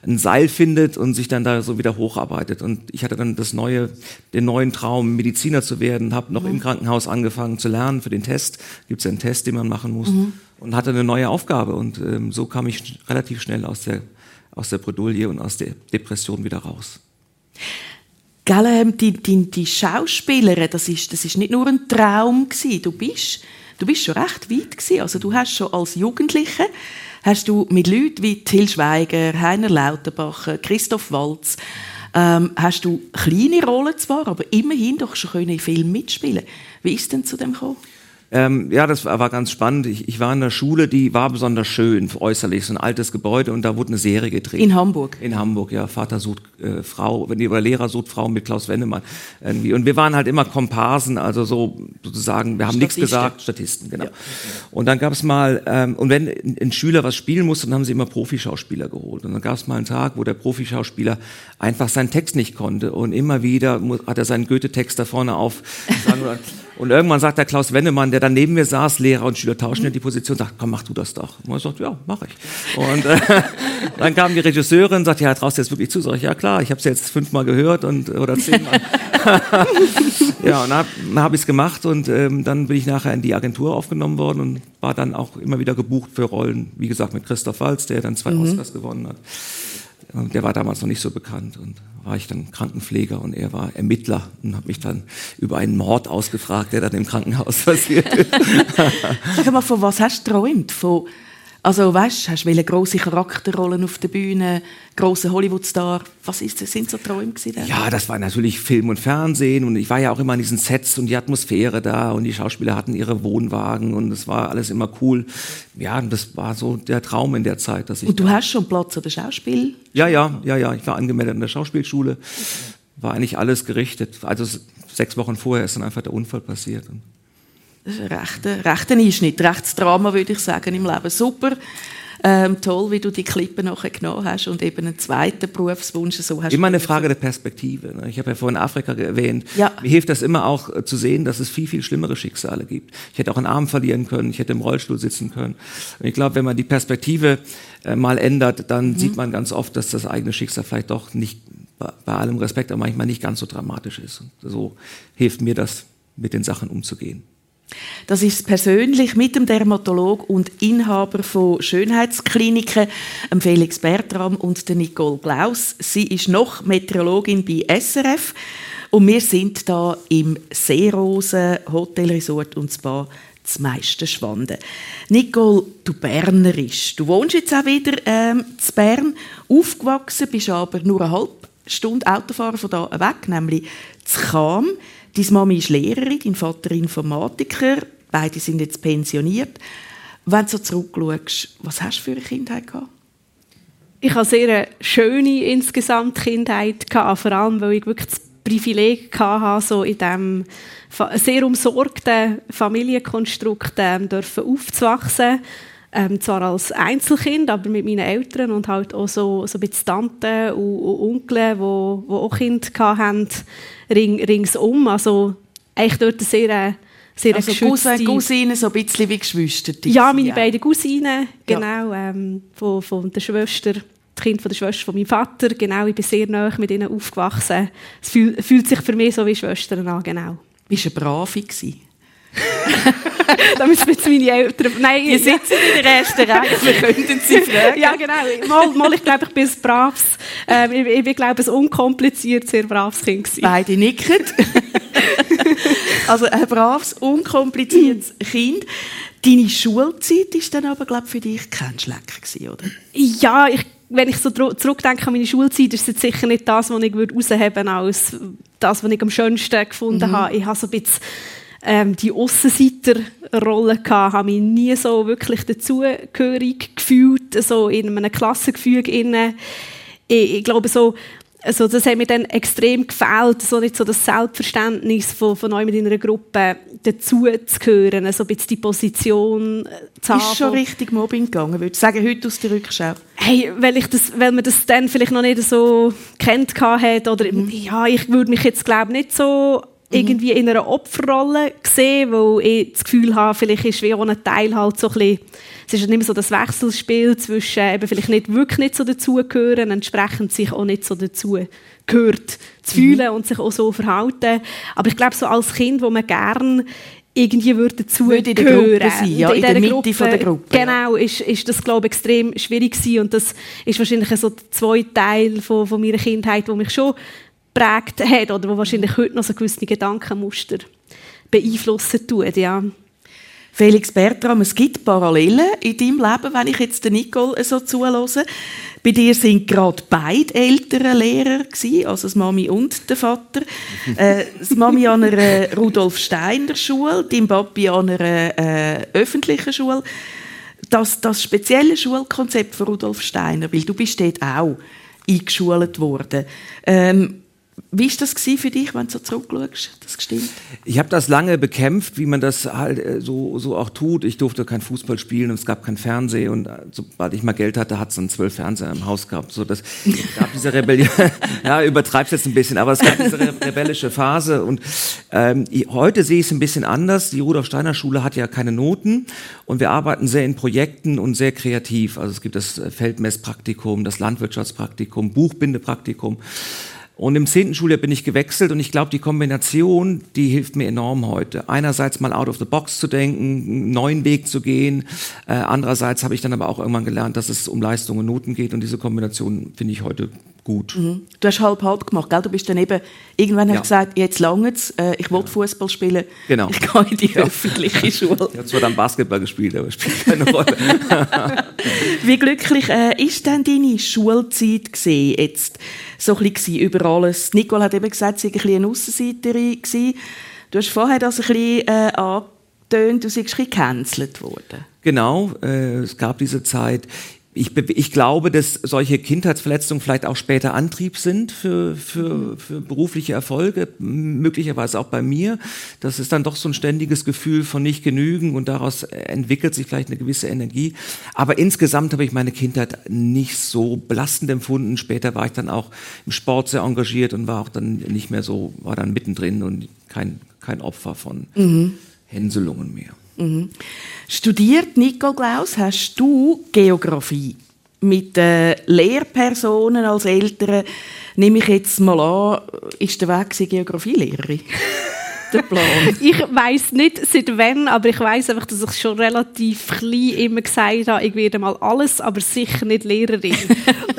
ein Seil findet und sich dann da so wieder hocharbeitet. Und ich hatte dann den neuen Traum, Mediziner zu werden, habe noch im Krankenhaus angefangen zu lernen für den Test. Gibt es ja einen Test, den man machen muss. Und hatte eine neue Aufgabe. Und so kam ich relativ schnell aus der Bredouille und aus der Depression wieder raus. Die Schauspielerin, das ist nicht nur ein Traum gewesen. Du bist schon recht weit gewesen. Also du hast schon als Jugendliche mit Leuten wie Til Schweiger, Heiner Lautenbacher, Christoph Waltz, hast du kleine Rollen zwar, aber immerhin doch schon können in Filmen mitspielen. Wie ist es denn zu dem gekommen? Ja, das war ganz spannend. Ich war in der Schule, die war besonders schön, äußerlich, so ein altes Gebäude, und da wurde eine Serie gedreht. In Hamburg? In Hamburg, ja. Vater sucht Frau, oder Lehrer sucht Frau, mit Klaus Wennemann irgendwie. Und wir waren halt immer Komparsen, also so sozusagen, wir haben nichts gesagt, Statisten, genau. Ja. Und dann gab es mal, und wenn ein Schüler was spielen musste, dann haben sie immer Profischauspieler geholt. Und dann gab es mal einen Tag, wo der Profischauspieler einfach seinen Text nicht konnte, und immer wieder hat er seinen Goethe-Text da vorne auf. Und irgendwann sagt der Klaus Wennemann, der dann neben mir saß, Lehrer und Schüler tauschen in die Position, sagt, komm, mach du das doch. Und ich sagte, ja, mach ich. Und dann kam die Regisseurin und sagte, ja, traust du jetzt wirklich zu? Sag ich, ja klar, ich habe es jetzt 5-mal gehört oder 10-mal. Ja, und dann habe ich es gemacht, und dann bin ich nachher in die Agentur aufgenommen worden und war dann auch immer wieder gebucht für Rollen, wie gesagt, mit Christoph Waltz, der dann 2 Oscars gewonnen hat. Der war damals noch nicht so bekannt, und war ich dann Krankenpfleger und er war Ermittler und hat mich dann über einen Mord ausgefragt, der dann im Krankenhaus passiert ist. Sag mal, von was hast du geträumt? Von Also weißt, hast du grosse Charakterrollen auf der Bühne, grosse Hollywood-Star. Was sind so Träume gewesen? Ja, das war natürlich Film und Fernsehen und ich war ja auch immer an diesen Sets und die Atmosphäre da und die Schauspieler hatten ihre Wohnwagen und es war alles immer cool. Ja, das war so der Traum in der Zeit, dass ich. Und du hast schon Platz an der Schauspiel? Ja. Ich war angemeldet an der Schauspielschule. War eigentlich alles gerichtet. Also 6 Wochen vorher ist dann einfach der Unfall passiert. Das ist ein rechter Einschnitt, rechtes Drama, würde ich sagen, im Leben. Super, toll, wie du die Klippe nachher genommen hast und eben einen zweiten Berufswunsch so hast. Immer eine Frage der Perspektive. Ich habe ja vorhin Afrika erwähnt. Ja. Mir hilft das immer auch zu sehen, dass es viel, viel schlimmere Schicksale gibt. Ich hätte auch einen Arm verlieren können, ich hätte im Rollstuhl sitzen können. Und ich glaube, wenn man die Perspektive mal ändert, dann sieht man ganz oft, dass das eigene Schicksal vielleicht doch nicht, bei allem Respekt, aber manchmal nicht ganz so dramatisch ist. Und so hilft mir das, mit den Sachen umzugehen. Das ist persönlich mit dem Dermatologen und Inhaber von Schönheitskliniken, Felix Bertram und der Nicole Glaus. Sie ist noch Meteorologin bei SRF und wir sind da im Seerose Hotelresort und Spa in Meisterschwanden. Nicole, du Bernerisch. Du wohnst jetzt auch wieder in Bern, aufgewachsen, bist aber nur eine halbe Stunde Autofahren von da weg, nämlich zu Cham. Deine Mami ist Lehrerin, dein Vater Informatiker. Beide sind jetzt pensioniert. Wenn du so zurückschaust, was hast du für eine Kindheit gehabt? Ich hatte sehr eine schöne insgesamt Kindheit, vor allem weil ich wirklich das Privileg hatte, so in diesem sehr umsorgten Familienkonstrukt aufzuwachsen. Zwar als Einzelkind, aber mit meinen Eltern und halt auch so ein bisschen Tanten und Onkel, die auch Kinder hatten, ringsum. Also eigentlich dort sehr also geschützte... Cousinen, so ein bisschen wie Geschwister. Ja, meine beiden Cousinen, genau, ja. Von der Schwester, das Kind von der Schwester von meinem Vater. Genau, ich bin sehr nah mit ihnen aufgewachsen. Es fühlt sich für mich so wie Schwestern an, genau. Bist du eine Brave gewesen? Da müssen wir jetzt meine Eltern... Nein, wir sitzen in der ersten Reihe, wir könnten sie fragen. Ja, genau. Mal, ich glaube, ich bin ein braves, ich glaube, ein unkompliziert, sehr braves Kind gewesen. Beide nicken. Also ein braves, unkompliziertes Kind. Deine Schulzeit war dann aber, glaube ich, für dich kein Schleck gewesen, oder? Ja, wenn ich so zurückdenke an meine Schulzeit, ist es sicher nicht das, was ich herausheben würde, als das, was ich am schönsten gefunden habe. Ich habe so ein bisschen... die Aussenseiterrolle habe mich nie so wirklich dazugehörig gefühlt, so in einem Klassengefüge. Ich glaube, so, das hat mir dann extrem gefehlt, so nicht so das Selbstverständnis von euch mit einer Gruppe dazuzugehören, so ein bisschen die Position zu haben. Ist schon richtig Mobbing gegangen, würde ich sagen, heute aus der Rückschau. Hey, weil man das dann vielleicht noch nicht so gekannt hat, oder ja, ich würde mich jetzt glaube nicht so... irgendwie in einer Opferrolle gesehen, wo ich das Gefühl habe, vielleicht ist wie ohne Teil halt so ein bisschen, es ist nicht mehr so das Wechselspiel zwischen eben vielleicht nicht wirklich nicht so dazugehören, entsprechend sich auch nicht so dazugehört zu fühlen und sich auch so verhalten. Aber ich glaube, so als Kind, wo man gerne irgendwie würde dazugehören, ja, in der Mitte von der Gruppe. Genau, ist das, glaube ich, extrem schwierig gewesen. Und das ist wahrscheinlich so der zweite Teil von meiner Kindheit, wo mich schon geprägt hat oder wo wahrscheinlich heute noch so gewisse Gedankenmuster beeinflussen tut, ja. Felix Bertram, es gibt Parallelen in deinem Leben, wenn ich jetzt Nicole so zuhöre. Bei dir sind gerade beide Eltern Lehrer gewesen, also die Mami und der Vater. Die Mami an einer Rudolf-Steiner-Schule, dein Papi an einer öffentlichen Schule. Das spezielle Schulkonzept von Rudolf Steiner, weil du bist dort auch eingeschult worden. Wie war das für dich, wenn du so zurückschaust? Das gestimmt? Ich habe das lange bekämpft, wie man das halt so auch tut. Ich durfte kein Fußball spielen und es gab kein Fernsehen. Und sobald ich mal Geld hatte, hat es dann 12 Fernseher im Haus gehabt. So, das gab diese Rebellion. Ja, übertreib's jetzt ein bisschen, aber es gab diese rebellische Phase. Und heute sehe ich es ein bisschen anders. Die Rudolf-Steiner-Schule hat ja keine Noten und wir arbeiten sehr in Projekten und sehr kreativ. Also es gibt das Feldmesspraktikum, das Landwirtschaftspraktikum, Buchbindepraktikum. Und im 10. Schuljahr bin ich gewechselt und ich glaube, die Kombination, die hilft mir enorm heute. Einerseits mal out of the box zu denken, einen neuen Weg zu gehen. Andererseits habe ich dann aber auch irgendwann gelernt, dass es um Leistungen und Noten geht und diese Kombination finde ich heute gut. Mhm. Du hast halb gemacht, gell? Du bist dann eben, irgendwann hast du gesagt, jetzt langeht's, ich will Fußball spielen, ich gehe in die öffentliche Schule. Ich habe zwar dann Basketball gespielt, aber es spielt keine Rolle. Wie glücklich ist denn deine Schulzeit gewesen, jetzt so ein bisschen über alles? Nicole hat eben gesagt, sie war ein bisschen eine Aussenseiterin gewesen. Du hast vorher das ein bisschen angetönt, du bist gecancelt worden. Genau, es gab diese Zeit. Ich glaube, dass solche Kindheitsverletzungen vielleicht auch später Antrieb sind für berufliche Erfolge, möglicherweise auch bei mir. Das ist dann doch so ein ständiges Gefühl von nicht genügen und daraus entwickelt sich vielleicht eine gewisse Energie. Aber insgesamt habe ich meine Kindheit nicht so belastend empfunden. Später war ich dann auch im Sport sehr engagiert und war auch dann nicht mehr so, war dann mittendrin und kein Opfer von Hänselungen mehr. Mhm. Studiert, Nicole Glaus, hast du Geografie? Mit Lehrpersonen als Eltern, nehme ich jetzt mal an, ist der Weg Geographielehrerin? Der Plan? Ich weiss nicht seit wann, aber ich weiss einfach, dass ich schon relativ klein immer gesagt habe, ich werde mal alles, aber sicher nicht Lehrerin.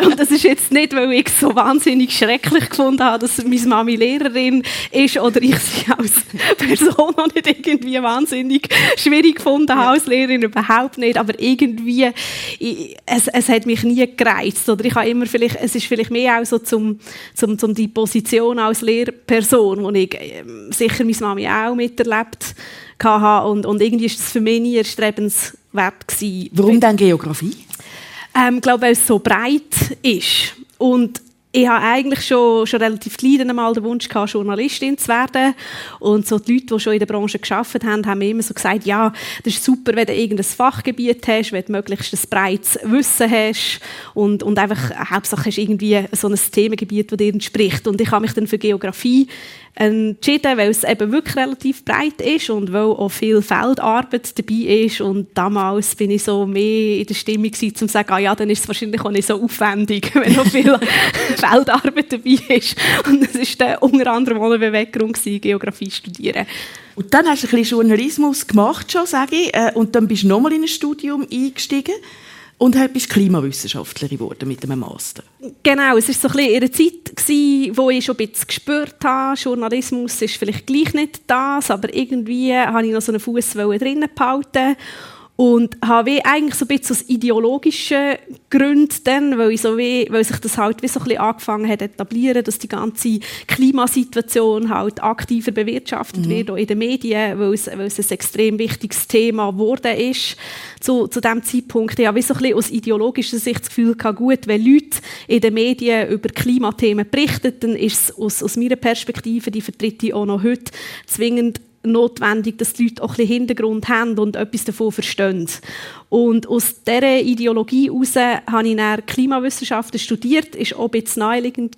Und das ist jetzt nicht, weil ich es so wahnsinnig schrecklich gefunden habe, dass meine Mami Lehrerin ist oder ich sie als Person auch nicht irgendwie wahnsinnig schwierig gefunden habe, als Lehrerin überhaupt nicht, aber irgendwie es hat mich nie gereizt oder ich habe immer vielleicht, es ist vielleicht mehr auch so zum die Position als Lehrperson, wo ich sicher meine Mami auch miterlebt hatte und irgendwie war das für mich nie erstrebenswert gewesen. Warum denn Geografie? Ich glaube, weil es so breit ist. Und ich hatte eigentlich schon relativ klein einmal den Wunsch gehabt, Journalistin zu werden. Und so die Leute, die schon in der Branche gearbeitet haben, haben mir immer so gesagt, ja, das ist super, wenn du irgendein Fachgebiet hast, wenn du möglichst ein breites Wissen hast und einfach, Hauptsache hast irgendwie so ein Themengebiet, das dir entspricht. Und ich habe mich dann für Geografie entschieden, weil es eben wirklich relativ breit ist und weil auch viel Feldarbeit dabei ist. Und damals bin ich so mehr in der Stimmung gewesen, um zu sagen, ah ja, dann ist es wahrscheinlich auch nicht so aufwendig, wenn noch viel Feldarbeit dabei ist. Und das war dann unter anderem auch ein Beweggrund, Geografie zu studieren. Und dann hast du ein bisschen Journalismus gemacht, schon, sage ich. Und dann bist du nochmal in ein Studium eingestiegen. Und du bist Klimawissenschaftlerin geworden mit einem Master. Genau, es war so ein bisschen in einer Zeit, in der ich schon ein bisschen gespürt habe, Journalismus ist vielleicht gleich nicht das, aber irgendwie wollte ich noch so einen Fuss drin behalten. Und habe eigentlich so ein bisschen aus ideologischen Gründen, dann, weil sich das halt wie so ein bisschen angefangen hat zu etablieren, dass die ganze Klimasituation halt aktiver bewirtschaftet wird, auch in den Medien, weil es ein extrem wichtiges Thema geworden ist zu diesem Zeitpunkt. Ich habe so ein bisschen aus ideologischer Sicht das Gefühl gehabt, gut, wenn Leute in den Medien über Klimathemen berichten, dann ist es aus meiner Perspektive, die vertrete ich auch noch heute, zwingend notwendig, dass die Leute auch ein bisschen Hintergrund haben und etwas davon verstehen. Und aus dieser Ideologie heraus habe ich dann Klimawissenschaften studiert. Es war auch ein bisschen naheliegend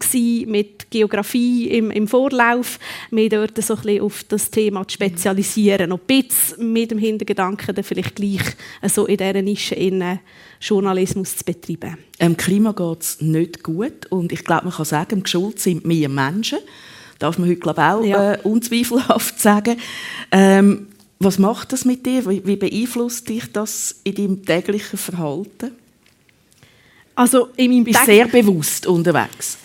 mit Geografie im Vorlauf, mich dort so ein bisschen auf das Thema zu spezialisieren. Und ein bisschen mit dem Hintergedanken, dann vielleicht gleich so in dieser Nische in Journalismus zu betreiben. Dem Klima geht es nicht gut. Und ich glaube, man kann sagen, geschuld sind wir Menschen. Darf man heute, glaube ich, auch unzweifelhaft sagen. Was macht das mit dir? Wie beeinflusst dich das in deinem täglichen Verhalten? Also, du bist sehr bewusst unterwegs.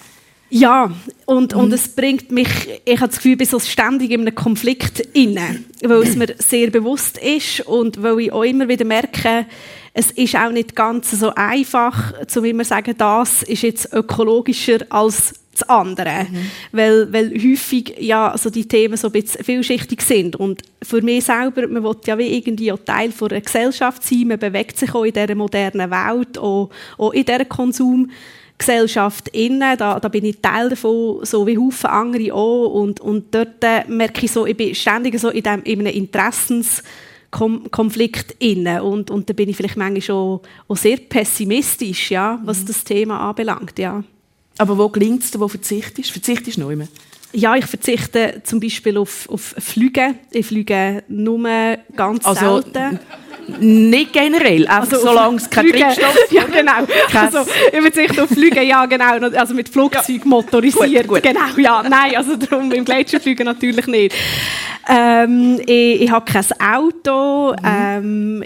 Ja, und es bringt mich, ich habe das Gefühl, ich bin so ständig in einem Konflikt inne, weil es mir sehr bewusst ist und weil ich auch immer wieder merke, es ist auch nicht ganz so einfach, um immer zu sagen, das ist jetzt ökologischer als das andere, weil häufig so die Themen so ein bisschen vielschichtig sind. Und für mich selber, man will ja wie irgendwie auch Teil von einer Gesellschaft sein, man bewegt sich auch in dieser modernen Welt, auch in dieser Konsumgesellschaft innen, da bin ich Teil davon, so wie Haufen andere auch. Und dort merke ich so, ich bin ständig so in einem Interessenskonflikt inne. Und da bin ich vielleicht manchmal schon auch sehr pessimistisch, was das Thema anbelangt, Aber wo gelingt es dir, wo verzichtest du? Verzichtest du noch immer? Ja, ich verzichte zum Beispiel auf Flüge. Ich fliege nur ganz selten. Nicht generell, einfach also solange es kein Treibstoff gibt. Ja, genau. Also, ich verzichte auf Flüge, ja genau. Also mit Flugzeug motorisiert. Gut. Genau, ja. Nein, also darum im Gletscherfliegen natürlich nicht. Ich habe kein Auto.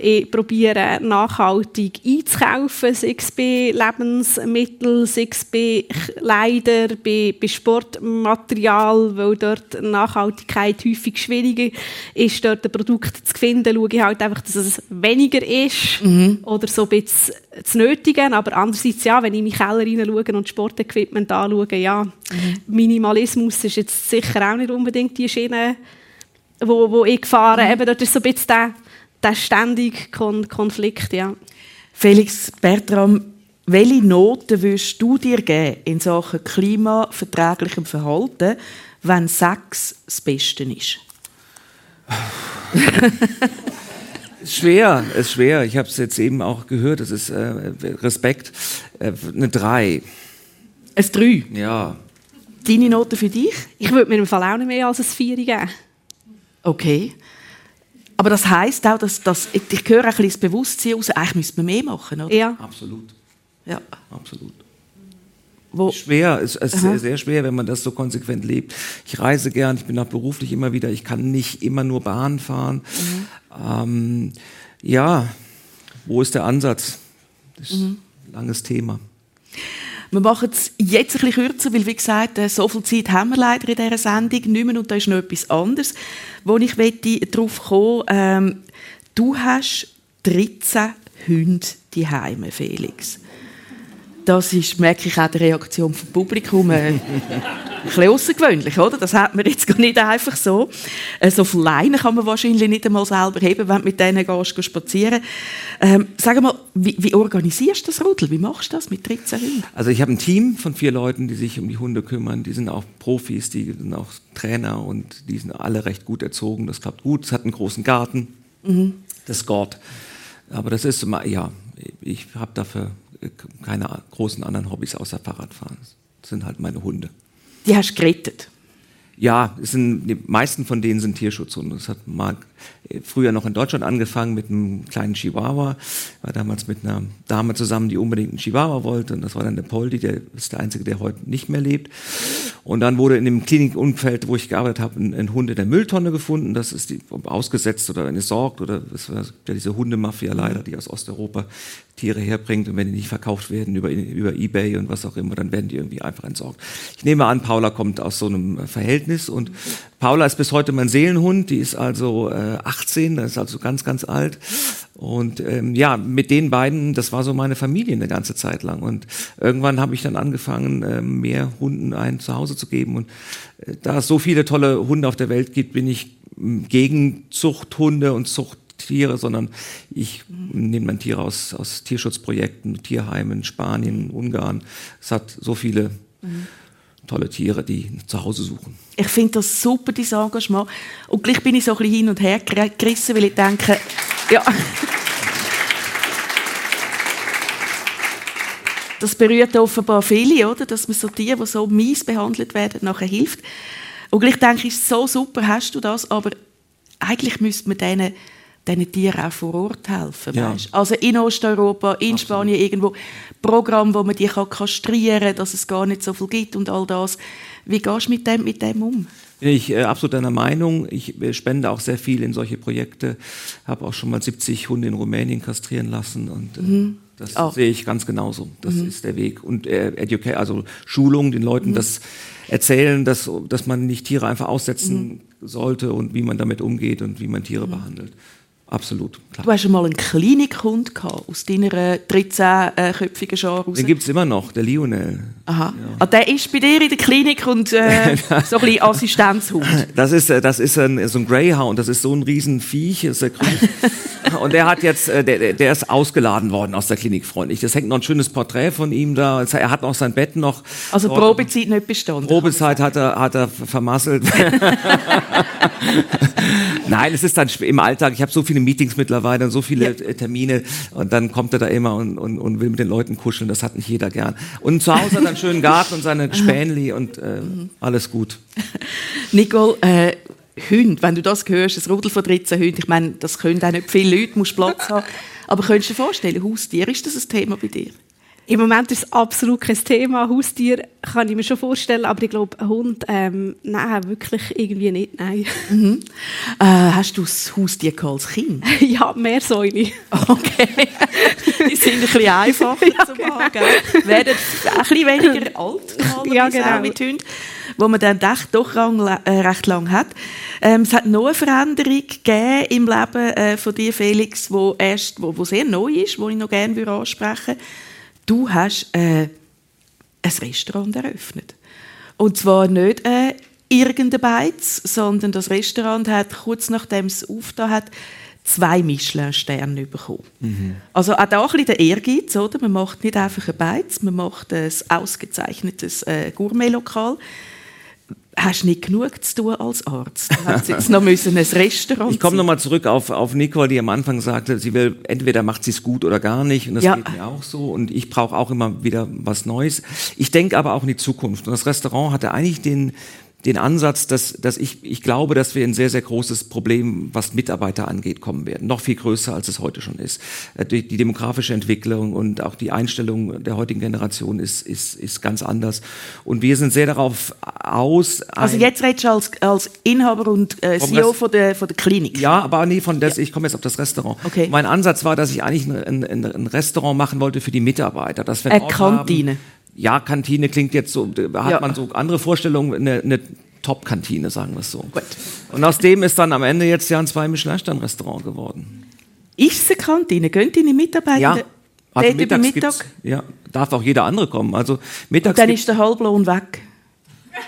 Ich probiere nachhaltig einzukaufen, sei es bei Lebensmitteln, sei es bei Kleidern, bei Sportmaterial, weil dort Nachhaltigkeit häufig schwieriger ist, dort ein Produkt zu finden. Schaue ich halt einfach, dass es weniger ist oder so ein bisschen zu nötigen. Aber andererseits, ja, wenn ich in meinen Keller reinschaue und Sportequipment anschaue, ja, Minimalismus ist jetzt sicher auch nicht unbedingt die Schiene, wo ich gefahren habe. Dort ist so ein bisschen der ständige Konflikt. Ja. Felix Bertram, welche Noten würdest du dir geben in Sachen klimaverträglichem Verhalten, wenn 6 das Beste ist? Es ist schwer. Ich habe es jetzt eben auch gehört. Das ist Respekt. Eine 3. Eine 3? Ja. Deine Note für dich? Ich würde mir im Fall auch nicht mehr als eine 4 geben. Okay. Aber das heisst auch, dass ich höre ein bisschen das Bewusstsein raus, eigentlich müsste man mehr machen, oder? Ja. Absolut. Ja. Absolut. Schwer, es ist sehr, sehr schwer, wenn man das so konsequent lebt. Ich reise gern, ich bin auch beruflich immer wieder, ich kann nicht immer nur Bahn fahren. Ja, wo ist der Ansatz? Das ist ein langes Thema. Wir machen es jetzt ein bisschen kürzer, weil, wie gesagt, so viel Zeit haben wir leider in dieser Sendung nicht mehr und da ist noch etwas anderes, wo ich darauf kommen möchte. Du hast 13 Hunde zu Hause, Felix. Das ist, merke ich, auch die Reaktion vom Publikum. Ein bisschen außergewöhnlich, oder? Das hat man jetzt gar nicht einfach so. So viele Leinen kann man wahrscheinlich nicht einmal selber heben, wenn du mit denen gehst, spazieren. Sag mal, wie organisierst du das Rudel? Wie machst du das mit 13 Hunden? Also ich habe ein Team von 4 Leuten, die sich um die Hunde kümmern. Die sind auch Profis, die sind auch Trainer und die sind alle recht gut erzogen. Das klappt gut. Es hat einen großen Garten. Das Gott. Aber das ist, ja, ich habe dafür keine großen anderen Hobbys außer Fahrradfahren. Das sind halt meine Hunde. Die hast du gerettet? Ja, die meisten von denen sind Tierschutzhunde. Das hat Marc früher noch in Deutschland angefangen mit einem kleinen Chihuahua. Ich war damals mit einer Dame zusammen, die unbedingt einen Chihuahua wollte. Und das war dann der Poldi, der ist der Einzige, der heute nicht mehr lebt. Und dann wurde in dem Klinikumfeld, wo ich gearbeitet habe, ein Hund in der Mülltonne gefunden. Das ist ausgesetzt oder entsorgt. Oder es gibt ja diese Hundemafia leider, die aus Osteuropa Tiere herbringt. Und wenn die nicht verkauft werden über eBay und was auch immer, dann werden die irgendwie einfach entsorgt. Ich nehme an, Paula kommt aus so einem Verhältnis. Und Paula ist bis heute mein Seelenhund, die ist also 18, das ist also ganz, ganz alt. Und ja, mit den beiden, das war so meine Familie eine ganze Zeit lang. Und irgendwann habe ich dann angefangen, mehr Hunden ein Zuhause zu geben. Und da es so viele tolle Hunde auf der Welt gibt, bin ich gegen Zuchthunde und Zuchttiere, sondern ich nehme dann Tiere aus Tierschutzprojekten, Tierheimen in Spanien, Ungarn. Es hat so viele tolle Tiere, die zu Hause suchen. Ich finde das super, dein Engagement. Und gleich bin ich so ein bisschen hin und her gerissen, weil ich denke, ja, das berührt offenbar viele, oder? Dass man so Tiere, die so mies behandelt werden, nachher hilft. Und gleich denke ich, so super hast du das, aber eigentlich müsste man diesen Tieren auch vor Ort helfen. Ja. Also in Osteuropa, in Spanien irgendwo Programme, wo man die kastrieren kann, dass es gar nicht so viel gibt und all das. Wie gehst du mit dem um? Bin ich absolut deiner Meinung. Ich spende auch sehr viel in solche Projekte. Habe auch schon mal 70 Hunde in Rumänien kastrieren lassen und das sehe ich ganz genauso. Das ist der Weg. Und also Schulung, den Leuten das erzählen, dass man nicht Tiere einfach aussetzen sollte und wie man damit umgeht und wie man Tiere behandelt. Absolut, klar. Du hast schon mal einen Klinikhund gehabt, aus deiner 13-köpfigen Schar raus. Den gibt es immer noch, der Lionel. Aha. Ja. Ah, der ist bei dir in der Klinik und so ein bisschen Assistenzhund. Das ist so ein Greyhound, das ist so ein riesen Viech. Ist der und der hat jetzt, der ist ausgeladen worden aus der Klinik, freundlich. Das hängt noch ein schönes Porträt von ihm da. Er hat noch sein Bett noch. Also dort, Probezeit nicht bestanden. Probezeit hat er vermasselt. Nein, es ist dann im Alltag, ich habe so viele Meetings mittlerweile und so viele Termine und dann kommt er da immer und will mit den Leuten kuscheln, das hat nicht jeder gern. Und zu Hause hat er einen schönen Garten und seine Spänli und alles gut. Nicole, Hunde, wenn du das hörst, ein Rudel von 13 Hunden, ich meine, das können auch nicht viele Leute, musst Platz haben, aber könntest du dir vorstellen, Haustier, ist das ein Thema bei dir? Im Moment ist es absolut kein Thema. Haustier kann ich mir schon vorstellen, aber ich glaube, ein Hund, nein, wirklich irgendwie nicht, nein. Mhm. Hast du das Haustier als Kind? Ja, mehr Säule. Okay. Die sind ein bisschen einfacher zu machen. Genau. Werden ein bisschen weniger alt, ja, genau. Auch mit Hunden, wo man dann doch recht lang hat. Es hat noch eine Veränderung gegeben im Leben von dir, Felix, die sehr neu ist, die ich noch gerne ansprechen würde. Du hast ein Restaurant eröffnet. Und zwar nicht irgendein Beiz, sondern das Restaurant hat kurz nachdem es aufgetan hat 2 Michelin-Sterne bekommen. Mhm. Also auch da ein bisschen der Ehrgeiz, oder? Man macht nicht einfach ein Beiz, man macht ein ausgezeichnetes Gourmet-Lokal. Hast nicht genug zu tun als Arzt. Du hast jetzt noch ein Restaurant. Ich komme nochmal zurück auf Nicole, die am Anfang sagte, sie will, entweder macht sie es gut oder gar nicht. Und das geht mir auch so. Und ich brauche auch immer wieder was Neues. Ich denke aber auch in die Zukunft. Und das Restaurant hatte eigentlich den Ansatz, dass ich glaube, dass wir ein sehr, sehr großes Problem, was Mitarbeiter angeht, kommen werden. Noch viel größer, als es heute schon ist. Die demografische Entwicklung und auch die Einstellung der heutigen Generation ist ganz anders. Und wir sind sehr darauf aus... Also jetzt redest du als Inhaber und CEO von der Klinik. Ja, aber nee, ich komme jetzt auf das Restaurant. Okay. Mein Ansatz war, dass ich eigentlich ein Restaurant machen wollte für die Mitarbeiter. Dass wir eine Kantine. Ja, Kantine klingt jetzt so, man so andere Vorstellungen, eine Top-Kantine, sagen wir es so. Gut. Und aus dem ist dann am Ende jetzt ja ein 2 Michelin-Stern-Restaurant geworden. Ist es eine Kantine? Gehen deine Mitarbeiter? Ja, also mittags ja, darf auch jeder andere kommen. Also mittags. Und dann ist der Halblohn weg.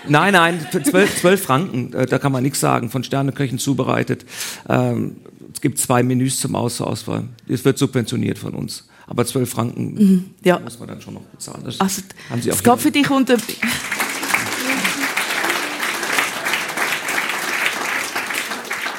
Nein, für 12 Franken, da kann man nichts sagen, von Sterneköchen zubereitet. Es gibt 2 Menüs zum Auswahl. Es wird subventioniert von uns. Aber 12 Franken muss man dann schon noch bezahlen. Das also, es gab für dich unter...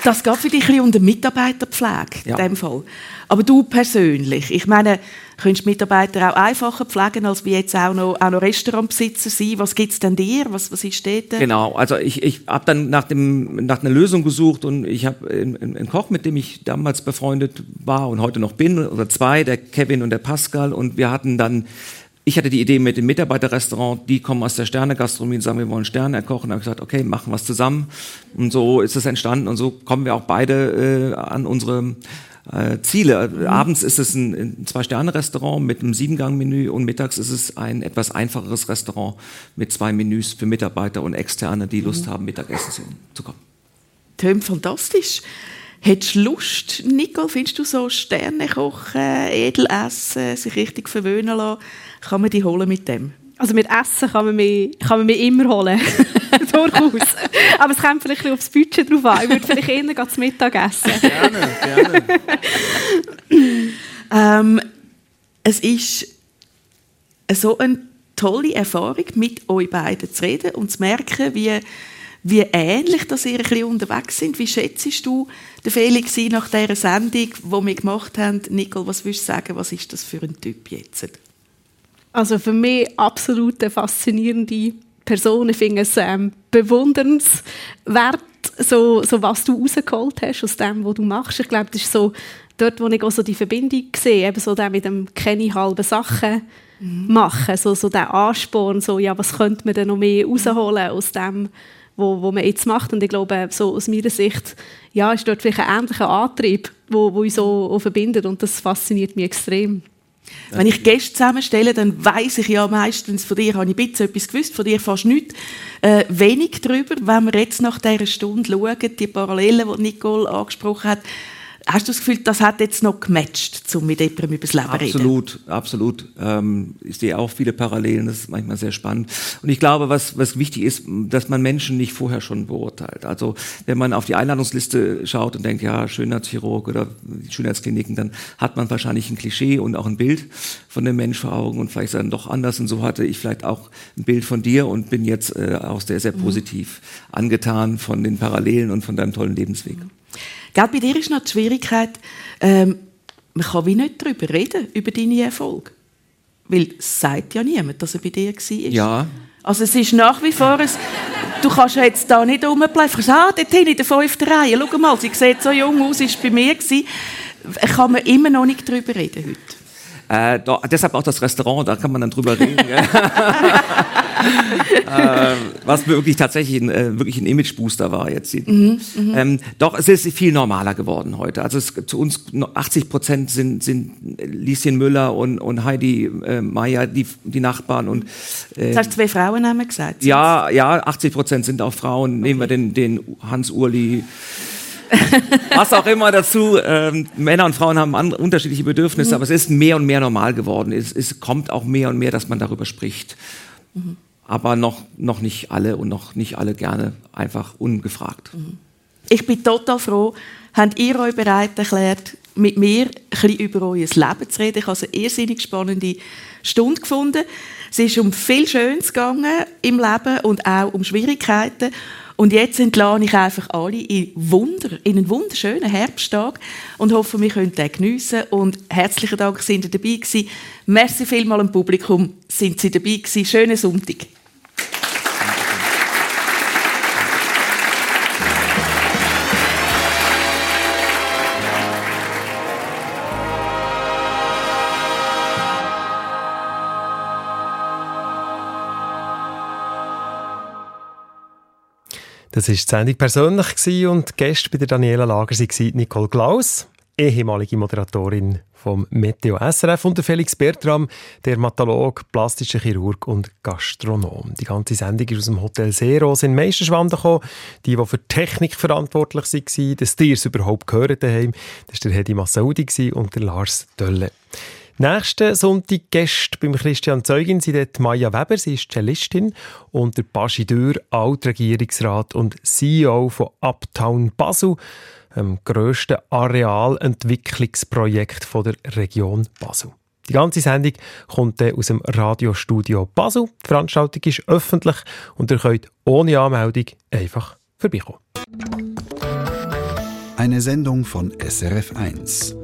Das geht für dich unter Mitarbeiterpflege in dem Fall. Aber du persönlich, ich meine, könntest Mitarbeiter auch einfacher pflegen, als wir jetzt auch noch Restaurantbesitzer sind? Was gibt es denn dir? Was ist dort? Genau, also ich habe dann nach einer Lösung gesucht und ich habe einen Koch, mit dem ich damals befreundet war und heute noch bin, oder 2, der Kevin und der Pascal, und wir hatten dann... Ich hatte die Idee mit dem Mitarbeiterrestaurant, die kommen aus der Sterne-Gastronomie und sagen, wir wollen Sterne erkochen. Da habe ich gesagt, okay, machen wir es zusammen. Und so ist es entstanden und so kommen wir auch beide an unsere Ziele. Mhm. Abends ist es ein 2-Sterne-Restaurant mit einem 7-Gang-Menü und mittags ist es ein etwas einfacheres Restaurant mit 2 Menüs für Mitarbeiter und Externe, die Lust haben, Mittagessen zu kommen. Tönt fantastisch. Hättest du Lust, Nicole, findest du so Sterne kochen, edel essen, sich richtig verwöhnen lassen? Kann man die holen mit dem? Also mit Essen kann man mich immer holen. Durchaus. Aber es kommt vielleicht aufs Budget drauf an. Ich würde vielleicht eher zum Mittag essen. Gerne. Es ist so eine tolle Erfahrung, mit euch beiden zu reden und zu merken, wie ähnlich, dass ihr ein bisschen unterwegs sind. Wie schätzt du den Felix nach dieser Sendung, die wir gemacht haben? Nicole, was würdest du sagen, was ist das für ein Typ jetzt? Also für mich absolut eine faszinierende Person. Ich finde es bewundernswert, so was du rausgeholt hast aus dem, was du machst. Ich glaube, das ist so dort, wo ich auch so die Verbindung sehe, eben so der mit dem «keine halben Sachen» machen, so der Ansporn, so, ja, was könnte man denn noch mehr rausholen aus dem, wo man jetzt macht. Und ich glaube, so aus meiner Sicht, ja, ist dort vielleicht ein ähnlicher Antrieb, wo uns so verbindet. Und das fasziniert mich extrem. Wenn ich Gäste zusammenstelle, dann weiss ich ja meistens von dir, habe ich ein bisschen etwas gewusst, von dir fast nichts, wenig darüber. Wenn wir jetzt nach dieser Stunde schauen, die Parallelen, die Nicole angesprochen hat, hast du das Gefühl, das hat jetzt noch gematcht, um mit jemandem über das Leben zu reden? Absolut. Ich sehe auch viele Parallelen, das ist manchmal sehr spannend. Und ich glaube, was wichtig ist, dass man Menschen nicht vorher schon beurteilt. Also wenn man auf die Einladungsliste schaut und denkt, ja, Schönheitschirurg oder Schönheitskliniken, dann hat man wahrscheinlich ein Klischee und auch ein Bild von dem Mensch vor Augen und vielleicht ist er dann doch anders. Und so hatte ich vielleicht auch ein Bild von dir und bin jetzt auch sehr, sehr positiv angetan von den Parallelen und von deinem tollen Lebensweg. Mhm. Gerade bei dir ist noch die Schwierigkeit, man kann wie nicht darüber reden, über deine Erfolge. Weil es sagt ja niemand, dass er bei dir war. Ja. Also es ist nach wie vor ein... Du kannst jetzt da nicht rumbleiben. Ah, dort hin in der 5. Reihe. Schau mal, sie sieht so jung aus, ist bei mir gewesen. Kann man immer noch nicht darüber reden heute? Deshalb auch das Restaurant, da kann man dann drüber reden. Was wirklich tatsächlich wirklich ein Imagebooster war jetzt. Doch, es ist viel normaler geworden heute. Also zu uns 80% sind Lieschen Müller und Heidi Meier, die Nachbarn. Und, das heißt, zwei Frauen haben wir gesagt. Ja, 80% sind auch Frauen. Okay. Nehmen wir den Hans Urli. Was auch immer dazu. Männer und Frauen haben unterschiedliche Bedürfnisse, aber es ist mehr und mehr normal geworden. Es kommt auch mehr und mehr, dass man darüber spricht. Mhm. Aber noch nicht alle und noch nicht alle gerne, einfach ungefragt. Ich bin total froh, habt ihr euch bereit erklärt, mit mir ein bisschen über euer Leben zu reden. Ich habe eine irrsinnig spannende Stunde gefunden. Es ist um viel Schönes gegangen im Leben und auch um Schwierigkeiten. Und jetzt entlasse ich einfach alle in einen wunderschönen Herbsttag und hoffe, wir können den geniessen. Und herzlichen Dank, sind ihr dabei gewesen. Merci vielmals im Publikum, sind Sie dabei gewesen. Schönen Sonntag. Das war die Sendung persönlich und Gäste bei der Daniela Lager waren Nicole Glaus, ehemalige Moderatorin vom Meteo SRF, und der Felix Bertram, Dermatologe, plastischer Chirurg und Gastronom. Die ganze Sendung ist aus dem Hotel Seerose in Meisterschwanden gekommen. Die für Technik verantwortlich waren, dass die es überhaupt gehört haben, das war der Hedi Massaudi und der Lars Dölle. Nächsten Sonntag Gäste beim Christian Zeugin sind Maja Weber, sie ist Cellistin, und der Baschi Dürr, Alt-Regierungsrat und CEO von Uptown Basel, dem grössten Arealentwicklungsprojekt der Region Basel. Die ganze Sendung kommt aus dem Radiostudio Basel. Die Veranstaltung ist öffentlich und ihr könnt ohne Anmeldung einfach vorbeikommen. Eine Sendung von SRF1.